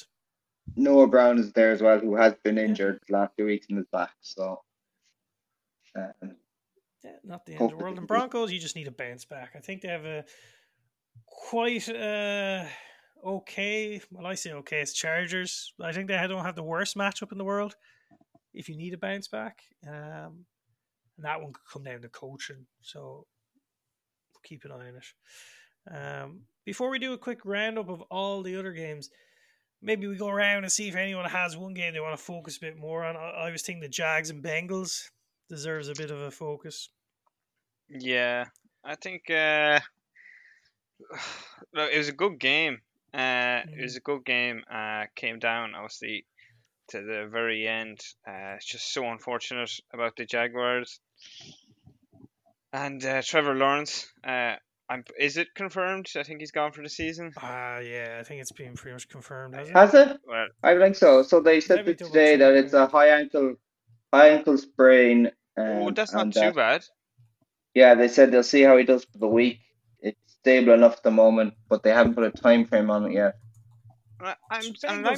Noah Brown is there as well, who has been injured the last 2 weeks and is back. So, yeah, not the end of the world. And Broncos, you just need a bounce back. I think they have a quite... okay, well, I say okay, it's Chargers. I think they don't have the worst matchup in the world if you need a bounce back. And that one could come down to coaching, so we'll keep an eye on it. Before we do a quick roundup of all the other games, maybe we go around and see if anyone has one game they want to focus a bit more on. I was thinking the Jags and Bengals deserves a bit of a focus. Yeah, I think look, it was a good game. It was a good game. Came down, obviously, to the very end. It's just so unfortunate about the Jaguars. And Trevor Lawrence, is it confirmed? I think he's gone for the season. Yeah, I think it's been pretty much confirmed. Has it? Well, I think so. So they said that today that it's a high ankle sprain. Oh, that's not too bad. Yeah, they said they'll see how he does for the week. Stable enough at the moment, but they haven't put a time frame on it yet. I'm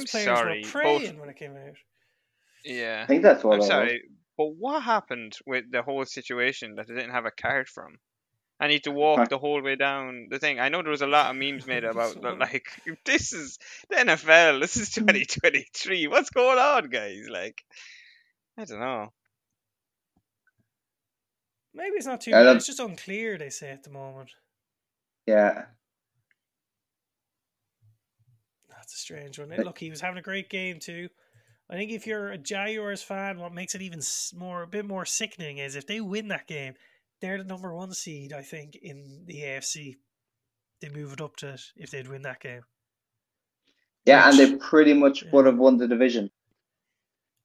sorry. When it came out. Yeah, I think that's what I'm sorry. But what happened with the whole situation that they didn't have a card from? I need to walk the whole way down the thing. I know there was a lot of memes made about like, this is the NFL. This is 2023. What's going on, guys? Like, I don't know. Maybe it's not too bad. It's just unclear. They say at the moment. Yeah. That's a strange one. Look, he was having a great game too. I think if you're a Jaguars fan, what makes it even a bit more sickening is if they win that game, they're the number one seed, I think, in the AFC. They move it up to it if they'd win that game. Yeah, and they pretty much would have won the division.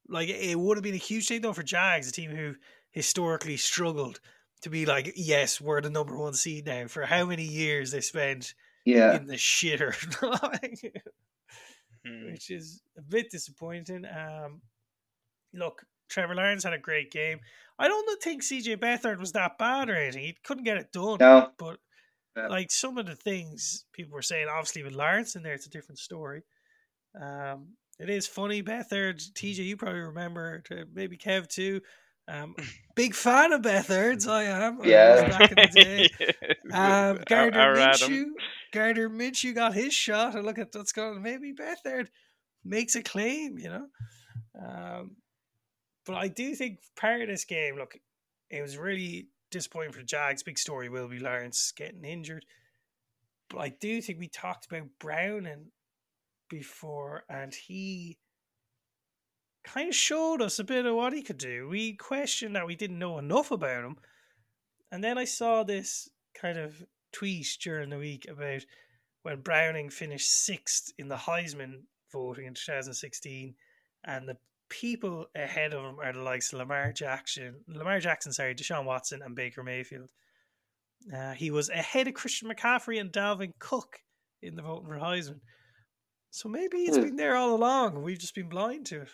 Like, it would have been a huge thing, though, for Jags, a team who historically struggled to be like, yes, we're the number one seed now for how many years they spent in the shitter. Which is a bit disappointing. Look, Trevor Lawrence had a great game. I don't think CJ Beathard was that bad or anything. He couldn't get it done. No. But like some of the things people were saying, obviously with Lawrence in there, it's a different story. It is funny, Beathard, TJ, you probably remember, maybe Kev too. Big fan of Beathard's, I am. Yeah. Back in the day. Gardner Minshew got his shot. And look at what's going on. Maybe Beathard makes a claim, you know. But I do think part of this game, look, it was really disappointing for Jags. Big story will be Lawrence getting injured. But I do think we talked about Browning before, and he kind of showed us a bit of what he could do. We questioned that we didn't know enough about him. And then I saw this kind of tweet during the week about when Browning finished 6th in the Heisman voting in 2016 and the people ahead of him are the likes of Lamar Jackson, Deshaun Watson and Baker Mayfield. He was ahead of Christian McCaffrey and Dalvin Cook in the voting for Heisman. So maybe it's been there all along. We've just been blind to it.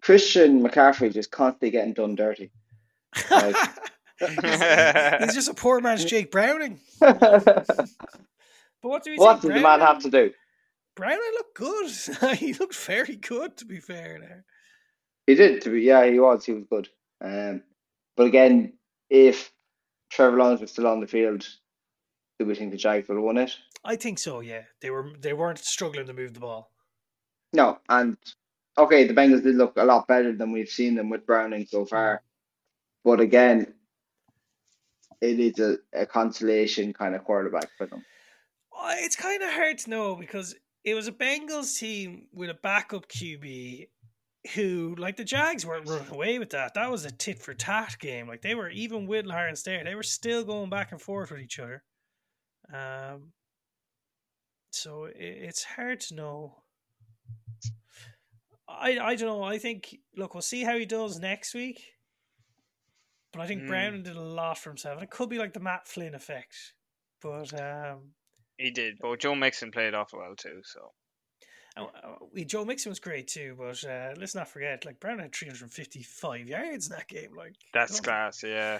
Christian McCaffrey just constantly getting done dirty. Like, he's just a poor man's Jake Browning. But what do we? What did the man have to do? Browning looked good. He looked very good, to be fair. Now he did. He was good. But again, if Trevor Lawrence was still on the field, do we think the Jags would have won it? I think so. Yeah, they weren't struggling to move the ball. No, and. Okay, the Bengals did look a lot better than we've seen them with Browning so far. But again, it is a consolation kind of quarterback for them. It's kind of hard to know because it was a Bengals team with a backup QB who, like, the Jags weren't running away with that. That was a tit-for-tat game. Like, they were, even with Lawrence there, they were still going back and forth with each other. So it's hard to know. I don't know. I think, look, we'll see how he does next week. But I think Brown did a lot for himself. And it could be like the Matt Flynn effect. But he did. But Joe Mixon played off well too. So Joe Mixon was great too. But let's not forget, like, Brown had 355 yards in that game. Like, that's class. Yeah,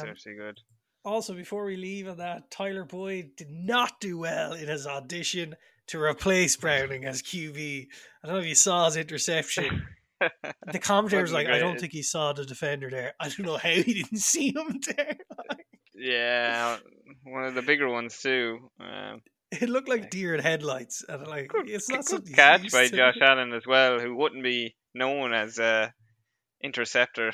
seriously good. Also, before we leave on that, Tyler Boyd did not do well in his audition to replace Browning as QB. I don't know if you saw his interception. The commentator was like, I don't think he saw the defender there. I don't know how he didn't see him there. Like, yeah, one of the bigger ones too. It looked like deer in headlights. And like, it's not something catch by Josh Allen as well, who wouldn't be known as a interceptor.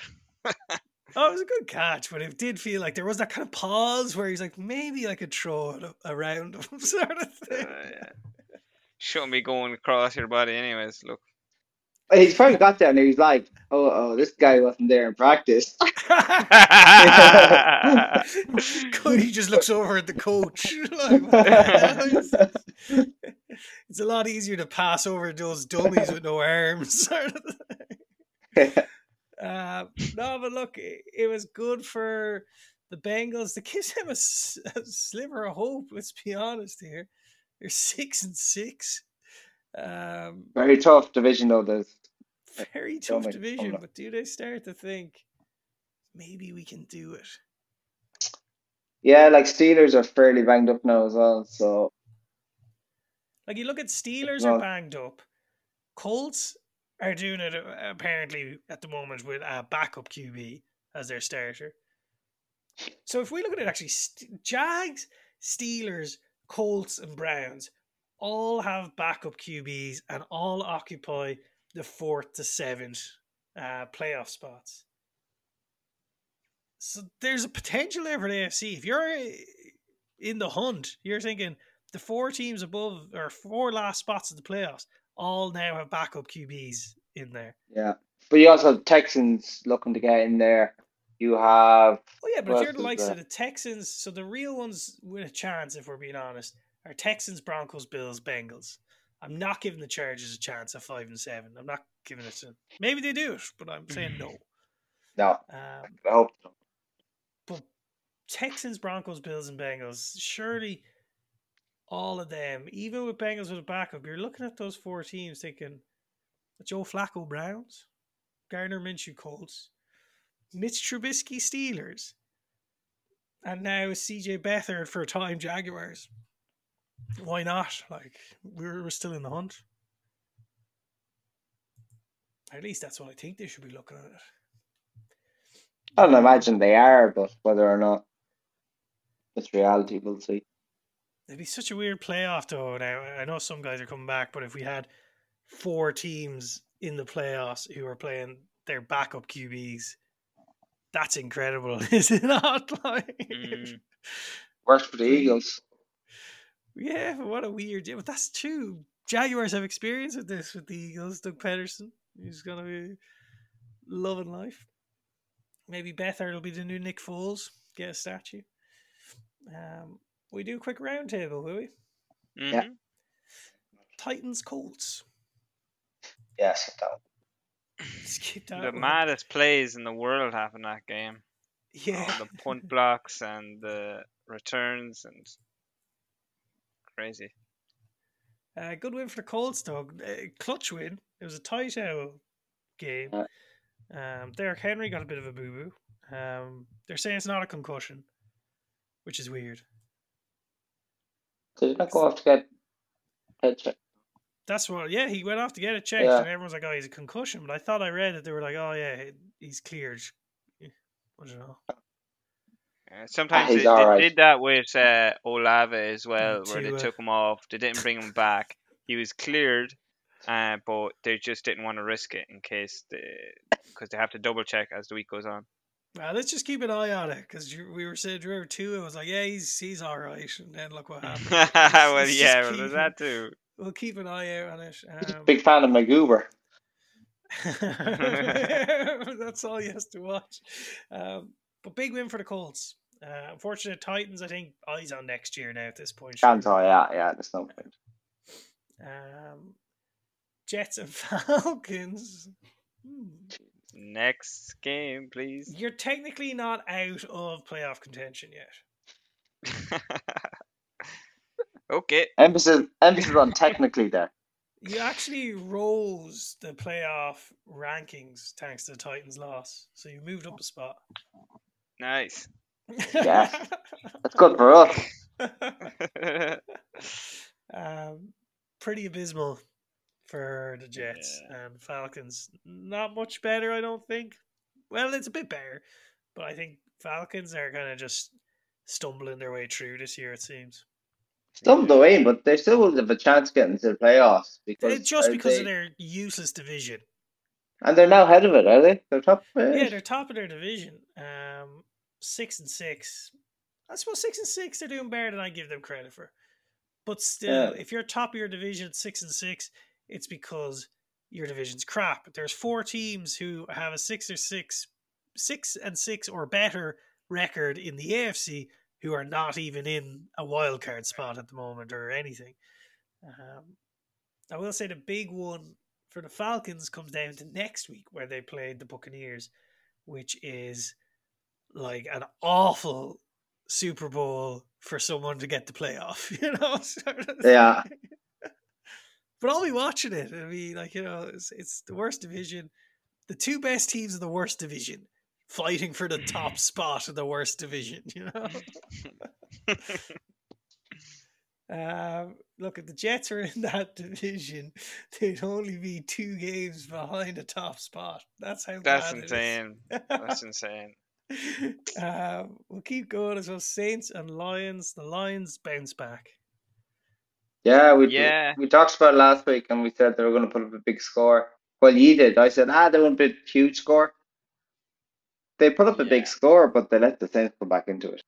Oh, it was a good catch, but it did feel like there was that kind of pause where he's like, maybe I could throw it around him, sort of thing. Yeah. Shouldn't be going across your body anyways, look. He's probably got there and he's like, oh, this guy wasn't there in practice. He just looks over at the coach. It's a lot easier to pass over those dummies with no arms, sort of thing. No, but look, it was good for the Bengals to give them a sliver of hope. Let's be honest here. They're 6-6. Very tough division, though. Very tough division, but do they start to think maybe we can do it? Yeah, like, Steelers are fairly banged up now as well. So, like, you look at Steelers are banged up. Colts are doing it apparently at the moment with a backup QB as their starter. So if we look at it, actually, Jags, Steelers, Colts and Browns all have backup QBs and all occupy the 4th to 7th playoff spots. So there's a potential there for the AFC. If you're in the hunt, you're thinking the 4 teams above, or 4 last spots in the playoffs, all now have backup QBs in there. Yeah. But you also have Texans looking to get in there. You have... Oh, yeah, but if you're the likes of the Texans... So the real ones with a chance, if we're being honest, are Texans, Broncos, Bills, Bengals. I'm not giving the Chargers a chance at 5-7. I'm not giving it to... Maybe they do it, but I'm saying no. No. I hope not. But Texans, Broncos, Bills, and Bengals, surely... All of them, even with Bengals with a backup, you're looking at those 4 teams thinking Joe Flacco Browns, Gardner Minshew Colts, Mitch Trubisky Steelers, and now CJ Beathard for a time Jaguars. Why not? Like, we're still in the hunt. At least that's what I think they should be looking at. I don't imagine they are, but whether or not it's reality, we'll see. It'd be such a weird playoff, though. Now, I know some guys are coming back, but if we had 4 teams in the playoffs who are playing their backup QBs, that's incredible, is it not? Like, worse for the Eagles. Yeah, what a weird... Yeah, but that's true. Jaguars have experience with this with the Eagles. Doug Pederson, he's going to be loving life. Maybe Beathard will be the new Nick Foles. Get a statue. We do a quick roundtable, will we? Mm-hmm. Yeah. Titans, Colts. Yes, that. Skip that. The maddest plays in the world happened that game. Yeah. All the punt blocks and the returns and crazy. Good win for the Colts, though. Clutch win. It was a tight out game. Derrick Henry got a bit of a boo boo. They're saying it's not a concussion, which is weird. Did he not go off to get head checked? That's what, yeah, he went off to get it checked, yeah. And everyone's like, oh, he's a concussion. But I thought I read that they were like, oh, yeah, he's cleared. I don't know. Sometimes they did that with Olave as well, where they took him off. They didn't bring him back. He was cleared, but they just didn't want to risk it in case, because they have to double check as the week goes on. Let's just keep an eye on it, because we were saying Drew 2, it was like, yeah, he's all right, and then look what happened. Well, yeah, well, there's that too. We'll keep an eye out on it. Big fan of McGoober. That's all he has to watch. But big win for the Colts. Unfortunate Titans, I think, eyes on next year now at this point. There's no point. Jets and Falcons. Next game, please. You're technically not out of playoff contention yet. Okay. Emphasis on technically there. You actually rose the playoff rankings thanks to the Titans' loss, so you moved up a spot. Nice. Yeah, that's good for us. Pretty abysmal for the Jets and Falcons. Not much better, I don't think. Well, it's a bit better, but I think Falcons are kind of just stumbling their way through this year, it seems. Stumbled away, but they still wouldn't have a chance getting to the playoffs. Because of their useless division. And they're now ahead of it, are they? They're top of it? Yeah, they're top of their division. 6-6. I suppose 6-6, they're doing better than I give them credit for. But still, if you're top of your division at 6-6, it's because your division's crap. There's four teams who have a 6-6 or better record in the AFC who are not even in a wild card spot at the moment or anything. I will say the big one for the Falcons comes down to next week where they played the Buccaneers, which is like an awful Super Bowl for someone to get the playoff, you know? Sort of thing. But I'll be watching it. I mean, it's the worst division. The two best teams in the worst division fighting for the top spot in the worst division, you know? Look, if the Jets are in that division, they'd only be 2 games behind the top spot. That's insane. We'll keep going as well. Saints and Lions. The Lions bounce back. Yeah, we talked about it last week and we said they were going to put up a big score. Well, you did. I said, they won't be a huge score. They put up a big score, but they let the Saints go back into it.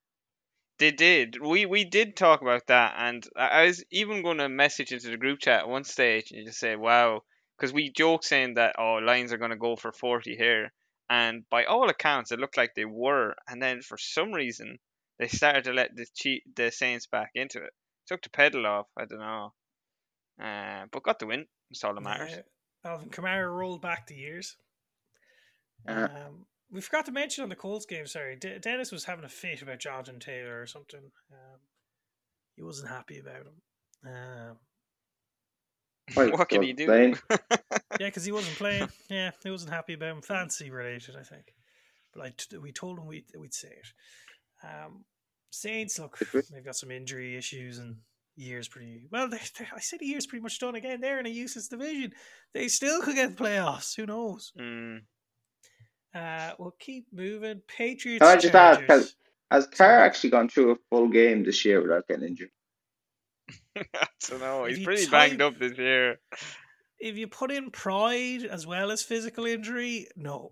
They did. We did talk about that, and I was even going to message into the group chat at one stage and just say, wow, because we joked saying that, Lions are going to go for 40 here. And by all accounts, it looked like they were. And then for some reason, they started to let the Saints back into it. Took the pedal off, I don't know. But got the win. That's all that matters. Alvin Kamara rolled back the years. We forgot to mention on the Colts game, sorry. Dennis was having a fit about Jonathan Taylor or something. He wasn't happy about him. What can he do? Because he wasn't playing. Yeah, he wasn't happy about him. Fancy related, I think. But we told him we'd say it. Saints, look, they've got some injury issues and years pretty... Well, I said the year's pretty much done again. They're in a useless division. They still could get the playoffs. Who knows? We'll keep moving. Patriots. I just ask, has Carr actually gone through a full game this year without getting injured? I don't know. He's pretty banged up this year. If you put in pride as well as physical injury, no.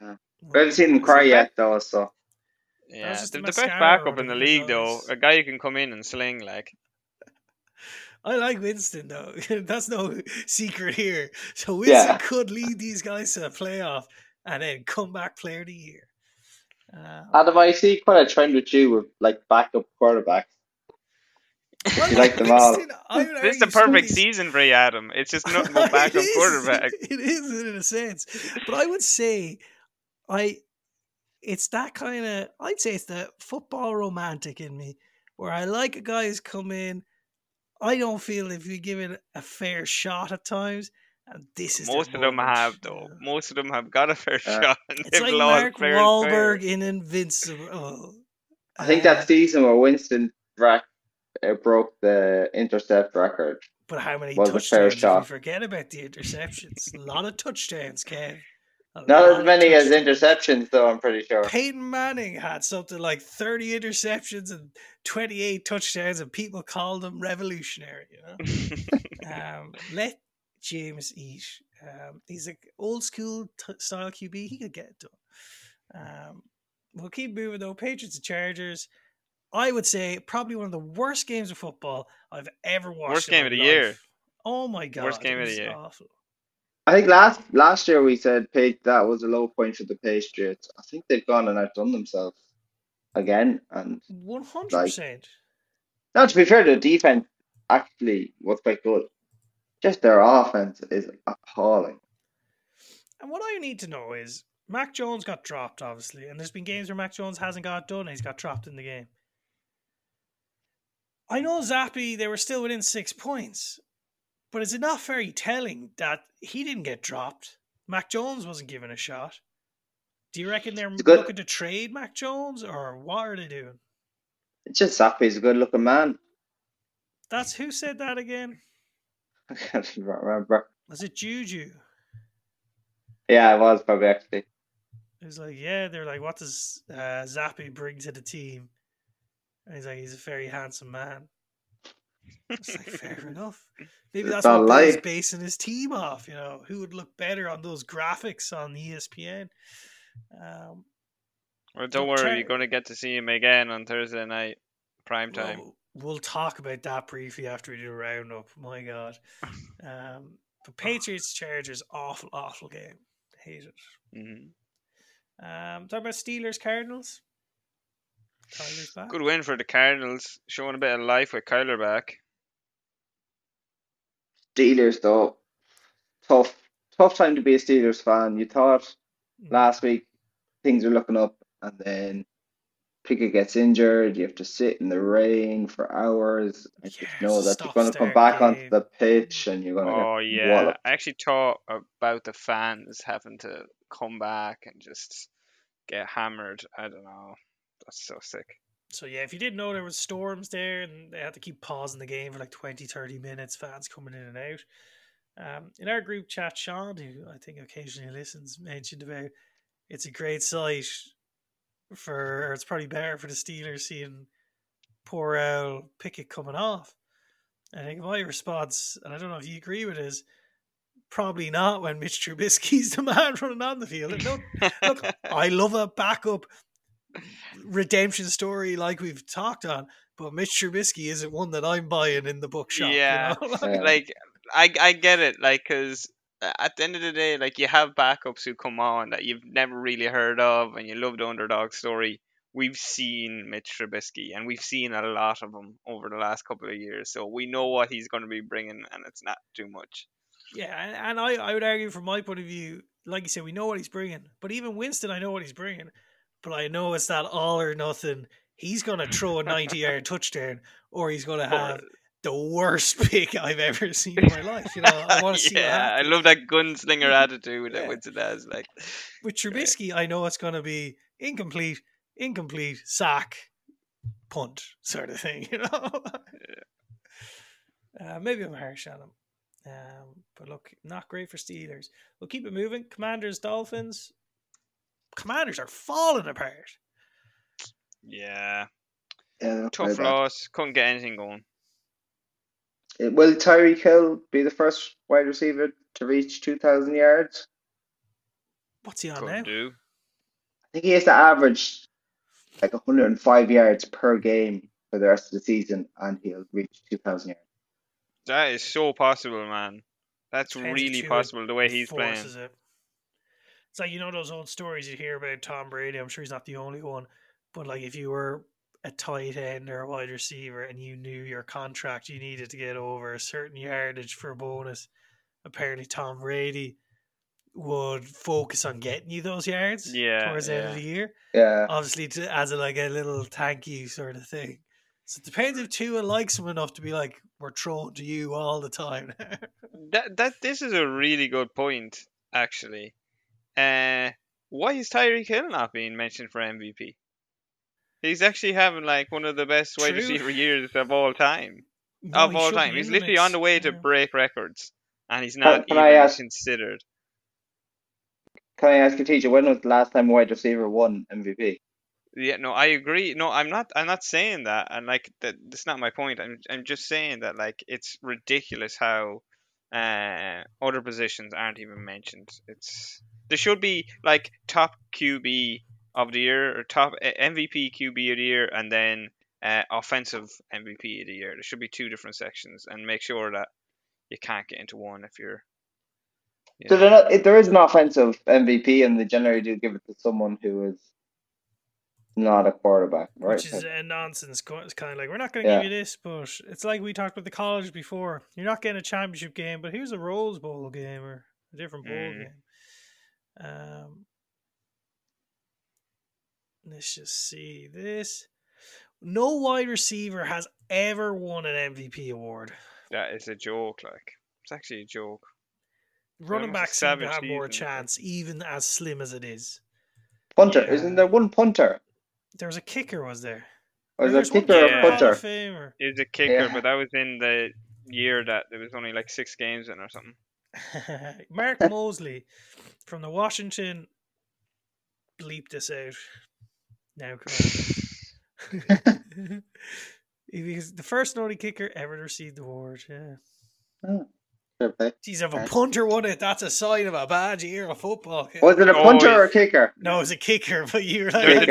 We haven't seen him cry yet, though. So yeah, the best backup in the league, though, a guy who can come in and sling like. I like Winston, though. That's no secret here. So Winston could lead these guys to the playoff and then comeback player of the year. Adam, I see quite a trend with you with like backup quarterbacks. Well, you like them all. This is the perfect season for you, Adam. It's just nothing but backup quarterback. It is in a sense, but I would say, I'd say it's the football romantic in me, where I like a guy who's come in. I don't feel if you give it a fair shot at times, and this is most of them have though. Most of them have got a fair shot. And it's like Mark Wahlberg in Invincible. Oh. I think that season where Winston broke the intercept record. But how many touchdowns did we forget about the interceptions? A lot of touchdowns, Kev. Not as many as interceptions, though, I'm pretty sure. Peyton Manning had something like 30 interceptions and 28 touchdowns, and people called him revolutionary. You know? Let James eat. He's an old-school style QB. He could get it done. We'll keep moving, though. Patriots and Chargers. I would say probably one of the worst games of football I've ever watched. Worst game of the year. Oh my God. Worst game of the year. Awful. I think last year we said that was a low point for the Patriots. I think they've gone and outdone themselves again. And 100%. Like, now, to be fair, the defense actually was quite good. Just their offense is appalling. And what I need to know is Mac Jones got dropped, obviously. And there's been games where Mac Jones hasn't got done and he's got dropped in the game. I know Zappy, they were still within 6 points. But is it not very telling that he didn't get dropped? Mac Jones wasn't given a shot. Do you reckon they're looking to trade Mac Jones, or what are they doing? It's just Zappy's a good-looking man. That's who said that again? I can't remember. Was it Juju? Yeah, it was probably actually. It was like, yeah, they're like, what does Zappy bring to the team? And he's like, he's a very handsome man. It's like, fair enough. Maybe that's what he's basing his team off, you know. Who would look better on those graphics on ESPN? Well, don't worry, you're going to get to see him again on Thursday night, prime time. We'll talk about that briefly after we do a roundup. My God. But Patriots-Chargers, awful, awful game. Hate it. Mm-hmm. Talk about Steelers-Cardinals. Kyler's back. Good win for the Cardinals, showing a bit of life with Kyler back. Steelers though, tough time to be a Steelers fan. You thought last week things were looking up, and then Pickett gets injured. You have to sit in the rain for hours. And you know that you're going to come back onto the pitch, and you're going to get walloped. I actually thought about the fans having to come back and just get hammered. I don't know. That's so sick. So yeah, if you didn't know, there was storms there and they had to keep pausing the game for like 20-30 minutes, fans coming in and out. In our group chat, Sean, who I think occasionally listens, mentioned about it's a great sight for, or it's probably better for the Steelers seeing poor Al Pickett coming off. I think my response, and I don't know if you agree with it, is probably not when Mitch Trubisky's the man running on the field. Look, I love a backup redemption story like we've talked on, but Mitch Trubisky isn't one that I'm buying in the bookshop. Yeah, you know? Like I get it, like, because at the end of the day, like, you have backups who come on that you've never really heard of, and you love the underdog story. We've seen Mitch Trubisky, and we've seen a lot of him over the last couple of years, so we know what he's going to be bringing, and it's not too much. Yeah, and I would argue from my point of view, like you said, we know what he's bringing, but even Winston, I know what he's bringing. But I know it's that all or nothing. He's going to throw a 90-yard touchdown, or he's going to have the worst pick I've ever seen in my life. You know, I want to see that. I love that gunslinger attitude that Winston has. Like, with Trubisky, I know it's going to be incomplete, sack, punt sort of thing. You know, maybe I'm harsh on him, but look, not great for Steelers. We'll keep it moving. Commanders, Dolphins. Commanders are falling apart. Yeah, tough loss. Couldn't get anything going. Will Tyreek Hill be the first wide receiver to reach 2,000 yards? What's he on now? I think he has to average like 105 yards per game for the rest of the season, and he'll reach 2,000 yards. That is so possible, man. That's really possible the way he's playing. It's like, you know, those old stories you hear about Tom Brady. I'm sure he's not the only one. But like, if you were a tight end or a wide receiver and you knew your contract, you needed to get over a certain yardage for a bonus. Apparently Tom Brady would focus on getting you those yards towards the end of the year. Yeah. Obviously as a little thank you sort of thing. So it depends if Tua likes him enough to be like, we're throwing to you all the time. This is a really good point, actually. Why is Tyreek Hill not being mentioned for MVP? He's actually having like one of the best wide receiver years of all time. He's literally on the way to break records, and he's not considered. Can I ask you, TJ, when was the last time a wide receiver won MVP? Yeah, no, I agree. No, I'm not saying that, and like that's not my point. I'm just saying that like it's ridiculous how other positions aren't even mentioned. There should be like top QB of the year or top MVP QB of the year, and then offensive MVP of the year. There should be two different sections, and make sure that you can't get into one if you're. There is an offensive MVP, and they generally do give it to someone who is not a quarterback, right? Which is nonsense. It's kind of like, we're not going to give you this, but it's like we talked about the college before. You're not getting a championship game, but here's a Rose Bowl game or a different bowl game. Let's just see this. No wide receiver has ever won an MVP award. That is a joke. Like, it's actually a joke. Running backs seem to have more chance, even as slim as it is. Punter, isn't there one punter? There was a kicker, was there? Was a kicker or a punter? It was a kicker, but that was in the year that there was only like 6 games in or something. Mark Moseley from the Washington. Bleep this out. Now, come on. He's the first and only kicker ever to receive the award. Yeah. Oh. Jeez, if a punter won it, that's a sign of a bad year of football. Was it a punter or a kicker? No, it was a kicker. But you were like,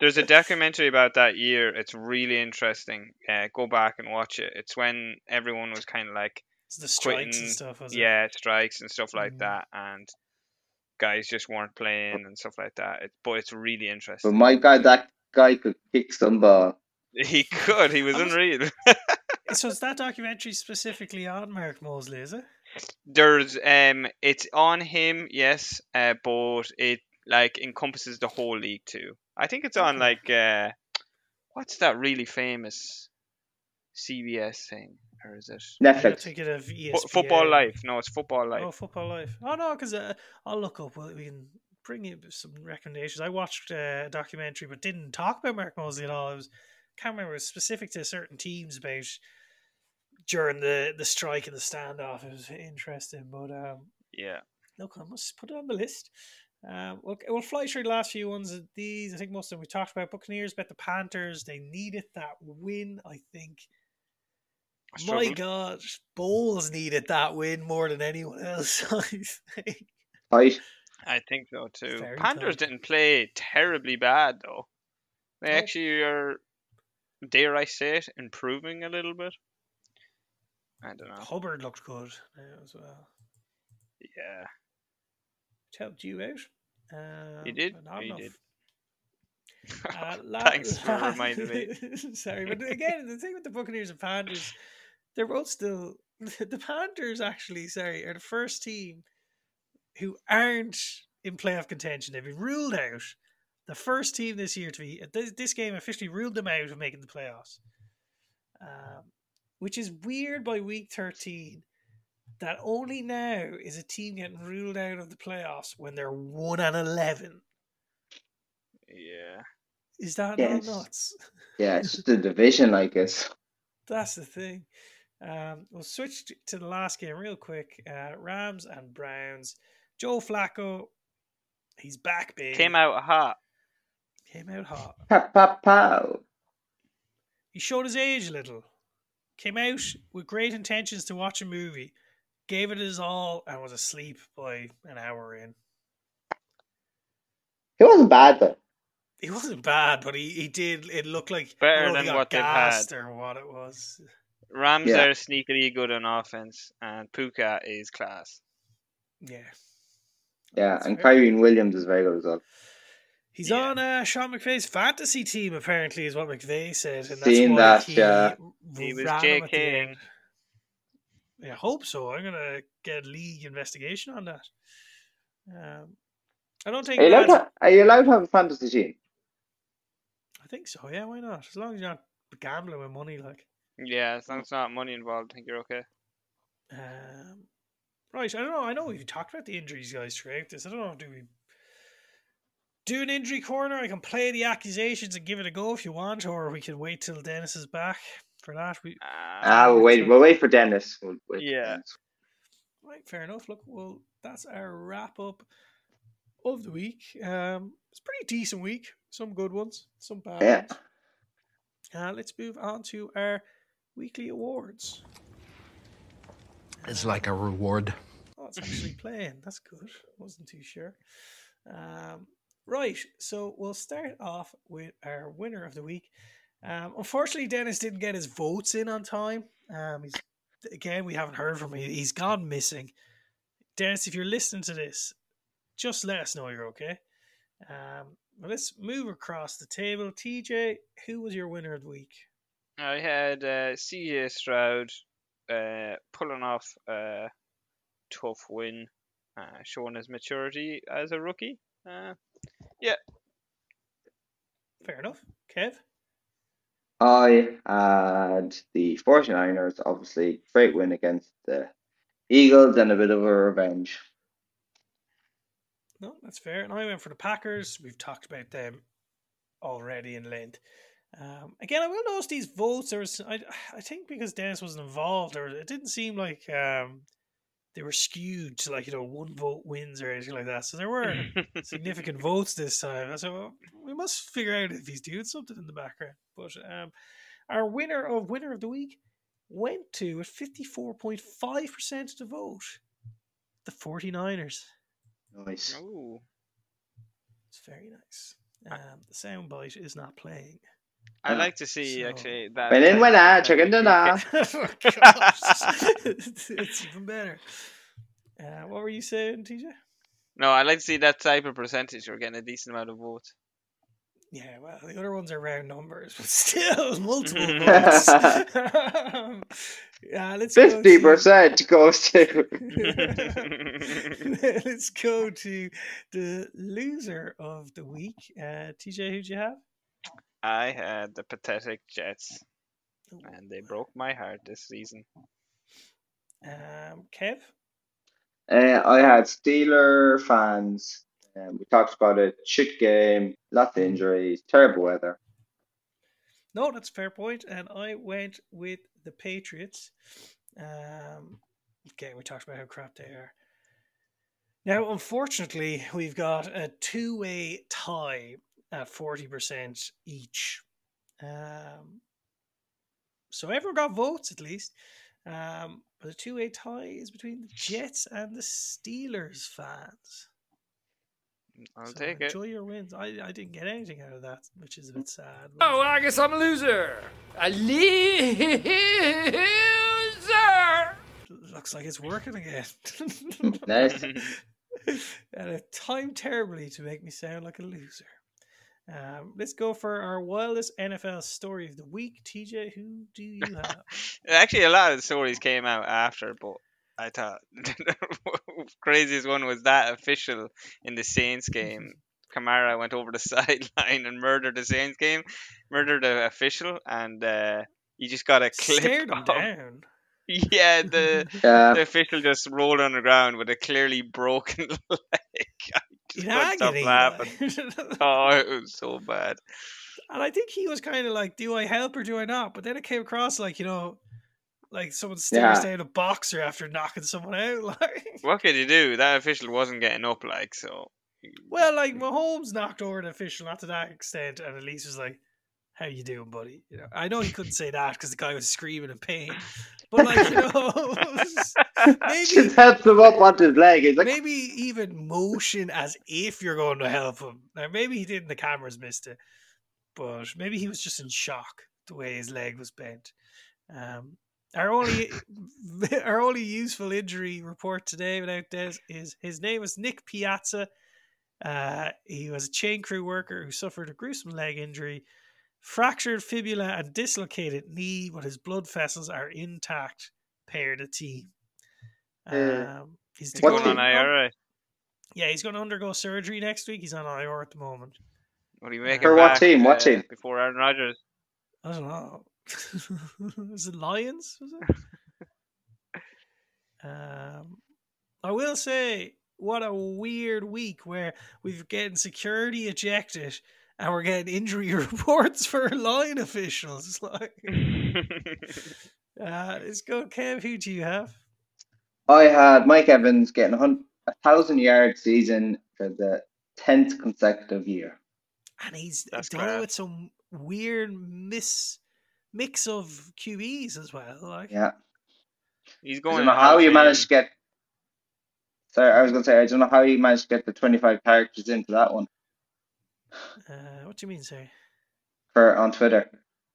There's a documentary about that year. It's really interesting. Go back and watch it. It's when everyone was kind of like, it's the strikes and stuff, wasn't it? Yeah, strikes and stuff like that, and guys just weren't playing and stuff like that. But it's really interesting. But my guy, that guy could kick some ball. He could. He was unreal. So is that documentary specifically on Mark Moseley, is it? There's it's on him, yes, but it like encompasses the whole league too. I think it's on like what's that really famous CBS thing, or is it Netflix? Football Life. No, it's Football Life. Oh, Football Life. Oh no, because I'll look up. We can bring you some recommendations. I watched a documentary, but didn't talk about Mark Moseley at all. I can't remember. It was specific to certain teams about. During the strike and the standoff, it was interesting, but look, I must put it on the list. We'll fly through the last few ones of these. I think most of them we talked about. Buccaneers bet the Panthers. They needed that win, I think. My God, Bowles needed that win more than anyone else, I think. I think so too. Very Panthers tight. Didn't play terribly bad though. They actually are, dare I say it, improving a little bit. I don't know. Hubbard looked good as well. Yeah. Helped you out. He did. He did. Thanks for reminding me. Sorry, but again, the thing with the Buccaneers and Panthers, they're both still... The Panthers, actually, are the first team who aren't in playoff contention. They've been ruled out. The first team this year to be... This game officially ruled them out of making the playoffs. Which is weird by week 13 that only now is a team getting ruled out of the playoffs when they're 1-11. Yeah. Is that not nuts? Yeah, it's just the division, I guess. That's the thing. We'll switch to the last game real quick. Rams and Browns. Joe Flacco, he's back, baby. Came out hot. Pow. He showed his age a little. Came out with great intentions to watch a movie, gave it his all, and was asleep by an hour in. He wasn't bad, though. He wasn't bad, but he did. It looked like better than what they've had or what it was. Rams are sneakily good on offense, and Puka is class. Yeah. Yeah, that's and Kyren Williams is very good as well. He's on Sean McVay's fantasy team, apparently, is what McVay said. And that's he was JKing. I hope so. I'm going to get a league investigation on that. I don't think... Are you allowed to have a fantasy team? I think so, yeah. Why not? As long as you're not gambling with money. Yeah, as long as not money involved, I think you're okay. Right, I don't know. I know we've talked about the injuries, guys, throughout this. I don't know, do we... Do an injury corner. I can play the accusations and give it a go if you want, or we can wait till Dennis is back for that. We'll wait for Dennis. Right, fair enough. Look, well, that's our wrap up of the week. It's a pretty decent week. Some good ones, some bad ones. Let's move on to our weekly awards. It's like a reward. Oh, it's actually playing. That's good. Wasn't too sure. Right, so we'll start off with our winner of the week. Unfortunately, Dennis didn't get his votes in on time. Again, we haven't heard from him. He's gone missing. Dennis, if you're listening to this, just let us know you're okay. Let's move across the table. TJ, who was your winner of the week? I had CJ Stroud pulling off a tough win, showing his maturity as a rookie. Yeah. Fair enough. Kev? I had the 49ers, obviously. Great win against the Eagles and a bit of a revenge. No, that's fair. And I went for the Packers. We've talked about them already in length. Again, I will notice these votes. I think because Dennis wasn't involved, or it didn't seem like they were skewed to, like, you know, one vote wins or anything like that. So there were significant votes this time. So we must figure out if he's doing something in the background. But our winner of the week went to, at 54.5% of the vote, the 49ers. Nice. Oh, it's very nice. The soundbite is not playing. I like to see actually that. Chicken dinner. It's even better. What were you saying, TJ? No, I like to see that type of percentage. We're getting a decent amount of votes. Yeah, well, the other ones are round numbers, but still multiple votes. Let's 50% goes to. Let's go to the loser of the week. TJ, who'd you have? I had the pathetic Jets, and they broke my heart this season. Kev? I had Steeler fans. We talked about it. Shit game, lots of injuries, terrible weather. No, that's a fair point. And I went with the Patriots. Again, we talked about how crap they are. Now, unfortunately, we've got a two-way tie at 40% each. So everyone got votes, at least. But the two-way tie is between the Jets and the Steelers fans. I'll take it. Enjoy your wins. I didn't get anything out of that, which is a bit sad. Oh, well, I guess I'm a loser. A loser. Looks like it's working again. Nice. And it timed terribly to make me sound like a loser. Let's go for our wildest NFL story of the week. TJ, who do you have? Actually, a lot of the stories came out after, but I thought the craziest one was that official in the Saints game. Kamara went over the sideline and murdered the Saints game, murdered the official, and he just got a clip. Stared him down. Yeah, the official just rolled on the ground with a clearly broken leg. I just couldn't stop laughing. Oh, it was so bad. And I think he was kind of like, do I help or do I not? But then it came across like, you know, like someone stares down a boxer after knocking someone out. Like, what could you do? That official wasn't getting up, like, so. Well, like, Mahomes knocked over an official, not to that extent, and at least was like, how you doing, buddy? You know, I know he couldn't say that because the guy was screaming in pain. But, like, you know, maybe just helps him up onto his leg. He's like, maybe even motion as if you're going to help him. Now, maybe he didn't, the cameras missed it. But maybe he was just in shock the way his leg was bent. Our only useful injury report today without Dennis is his name was Nick Piazza. He was a chain crew worker who suffered a gruesome leg injury, fractured fibula and dislocated knee, but his blood vessels are intact, per the team. He's going on IR. Yeah, he's going to undergo surgery next week. He's on IR at the moment. What do you make? For what team? What team? Before Aaron Rodgers. I don't know. Was it Lions? Was it? I will say, what a weird week where we've getting security ejected and we're getting injury reports for line officials. Like, let's go, Kev. Who do you have? I had Mike Evans getting a 1,000-yard season for the 10th consecutive year, and he's done with some weird mix of QBs as well. Like, yeah, he's going. I don't know how you managed to get. Sorry, I was going to say I don't know how you managed to get the 25 characters into that one. What do you mean, sorry? For on Twitter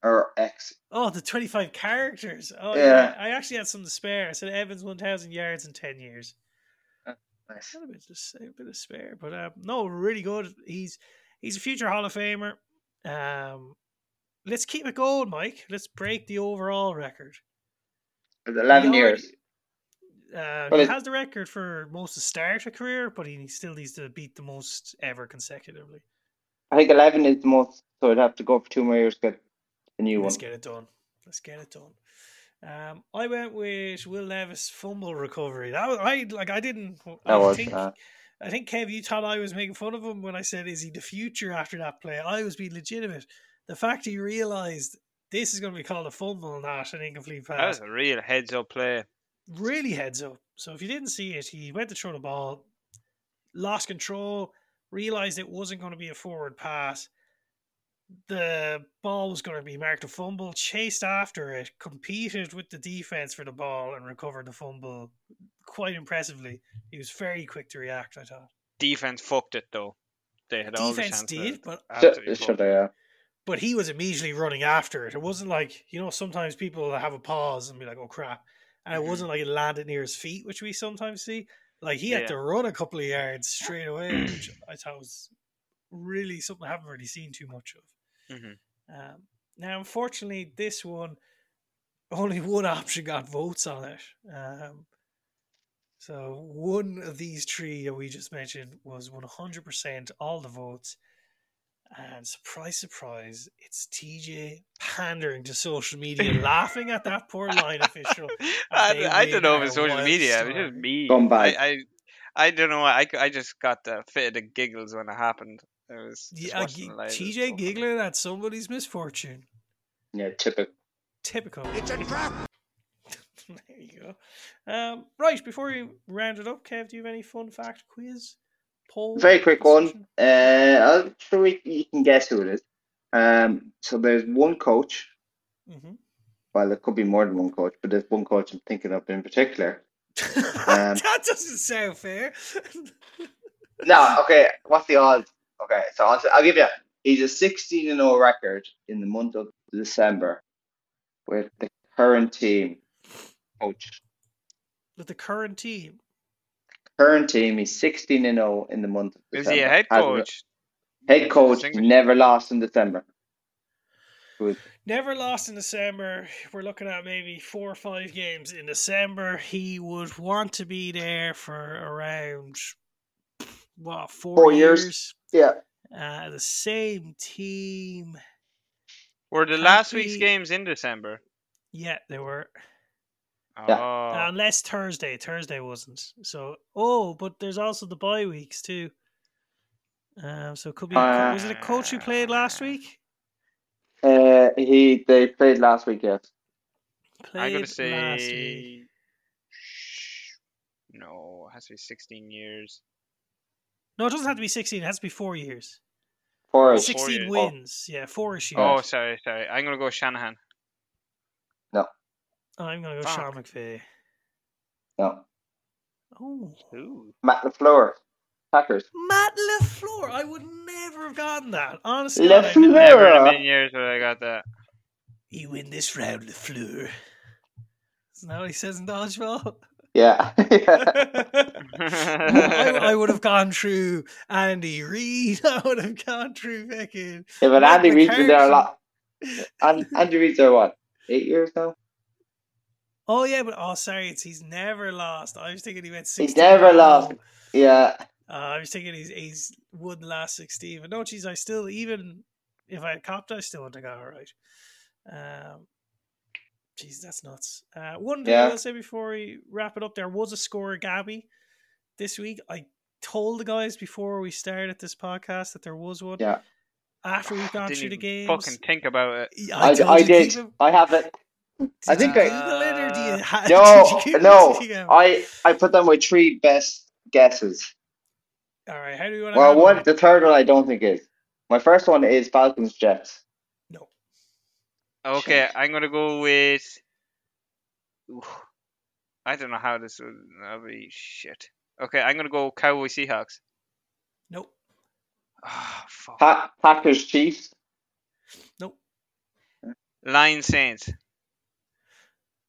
or X. Oh, the 25 characters. Oh, yeah. I actually had some to spare. I said Evans 1,000 yards in 10 years. Nice. A bit of spare, but no, really good. He's a future Hall of Famer. Let's keep it going, Mike. Let's break the overall record. 11 years. He has the record for most to start a career, but he still needs to beat the most ever consecutively. I think 11 is the most, so I'd have to go for 2 more years to get a new one. Let's get it done. I went with Will Levis fumble recovery. I think, Kev, you thought I was making fun of him when I said, is he the future after that play? I was being legitimate. The fact he realised this is going to be called a fumble, not an incomplete pass. That was a real heads-up play. Really heads up. So if you didn't see it, he went to throw the ball, lost control, realised it wasn't going to be a forward pass. The ball was going to be marked a fumble, chased after it, competed with the defence for the ball and recovered the fumble quite impressively. He was very quick to react, I thought. Defence fucked it, though. They had all the chance. Defence did, but... But he was immediately running after it. It wasn't like, you know, sometimes people have a pause and be like, oh, crap. And it wasn't like it landed near his feet, which we sometimes see. Like, he had to run a couple of yards straight away, which I thought was really something I haven't really seen too much of. Mm-hmm. Now, unfortunately, this one, only one option got votes on it. So one of these three that we just mentioned was 100% all the votes. And surprise, surprise, it's TJ pandering to social media, laughing at that poor line official. I don't know if it's social media. It was just me. I don't know. I just got the fit of the giggles when it happened. It was TJ giggling at somebody's misfortune. Yeah, typical. It's a trap. There you go. Right, before we round it up, Kev, do you have any fun fact quiz? Very quick one. I'm sure you can guess who it is. So there's one coach. Mm-hmm. Well, it could be more than one coach, but there's one coach I'm thinking of in particular. That doesn't sound fair. No, okay. What's the odds? Okay, so I'll give you that. He's a 16-0 record in the month of December with the current team coach. With the current team? Current team, he's 16-0 in the month of December. Is he a head coach? Head coach, never lost in December. Never lost in December. We're looking at maybe 4 or 5 games in December. He would want to be there for around, what, four years? Yeah. The same team. Were the last week's games in December? Yeah, they were. Yeah. Oh. Unless Thursday wasn't. So, but there's also the bye weeks too. So it could be. Was it a coach who played last week? They played last week. Yes. I'm gonna say. No, it has to be 16 years. No, it doesn't have to be 16. It has to be 4 years. 4 years. 16 wins. Oh. Yeah, 4-ish years. Oh, sorry. I'm gonna go Shanahan. No. I'm going to go Sean McVay. No. Oh. Ooh. Matt LaFleur. Packers. Matt LaFleur. I would never have gotten that. Honestly. Never in a million years would I got that. You win this round, LaFleur. Isn't that what he says in Dodgeball? Yeah. I would have gone through Andy Reid. I would have gone through fucking... Yeah, but Andy Reid's been there a lot. Andy Reid's there, what, 8 years now? Oh, yeah, but, he's never lost. I was thinking he went 16. He's never lost. Yeah. I was thinking he's won the last 16. But no, geez, even if I had copped, I still wouldn't have got it right. Geez, that's nuts. One thing I'll say before we wrap it up, there was a scorer, Gabby, this week. I told the guys before we started this podcast that there was one. Yeah. After we've gone through the games. Fucking think about it. I did. I have it. I think I put down my 3 best guesses. All right, how do you want to? Well, the third one I don't think is. My first one is Falcons Jets. No. Okay, I'm gonna go with. Ooh, I don't know how this would be shit. Okay, I'm gonna go Cowboys Seahawks. Nope. Oh, fuck. Packers Chiefs. Nope. Lions, Saints.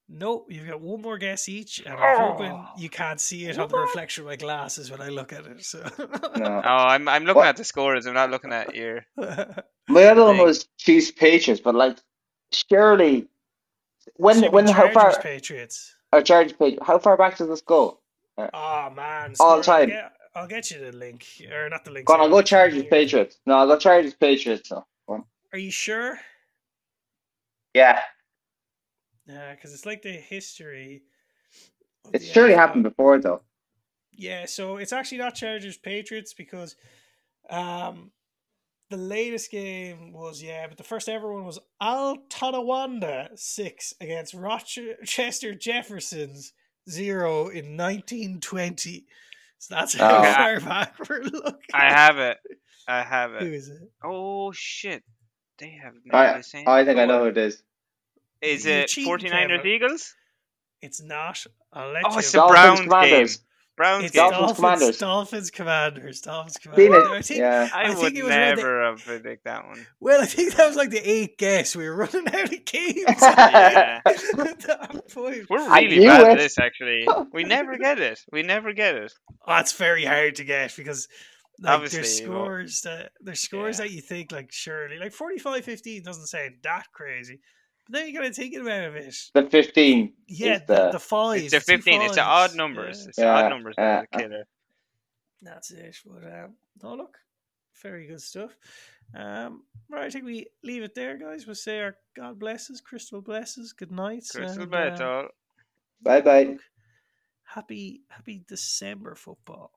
No, you've got one more guess each, and I'm hoping you can't see it on the reflection of my glasses when I look at it. So. No, I'm looking at the scores. I'm not looking at your... My other one was Chiefs Patriots, but like surely when how far Patriots? Or Chargers Patriots? How far back does this go? Oh man, all time. I'll get you the link, or not the link. Go on, I'll go Chargers Patriots. No, I'll go Chargers Patriots. So. Are you sure? Yeah. Yeah, because it's like the history. It surely happened before, though. Yeah, so it's actually not Chargers Patriots because the latest game was, but the first ever one was Altonawanda 6 against Rochester Jeffersons 0 in 1920. So that's how far back we're looking. I have it. Who is it? Oh, shit. They have no I think I know who it is. Is it 49ers Eagles? It's not. It's the Browns game. Browns game. Dolphins Commanders. I think it would never have predicted that one. Well, I think that was like the eighth guess. We were running out of games. We're really bad at this, actually. We never get it. Oh, that's very hard to get because... Like there's scores that you think like surely like 45-15 doesn't sound that crazy, but then you gotta think about it. The 15, the 5, it's the 15. It's the odd numbers. Yeah. It's the odd numbers that are the killer. That's it. But look, very good stuff. Right, I think we leave it there, guys. We'll say our God blesses, Crystal blesses, good night, Crystal bless all. Bye bye. Happy December football.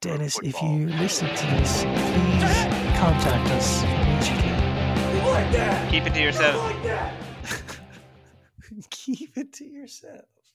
Dennis, football. If you listen to this, please contact us immediately. Keep it to yourself. Keep it to yourself.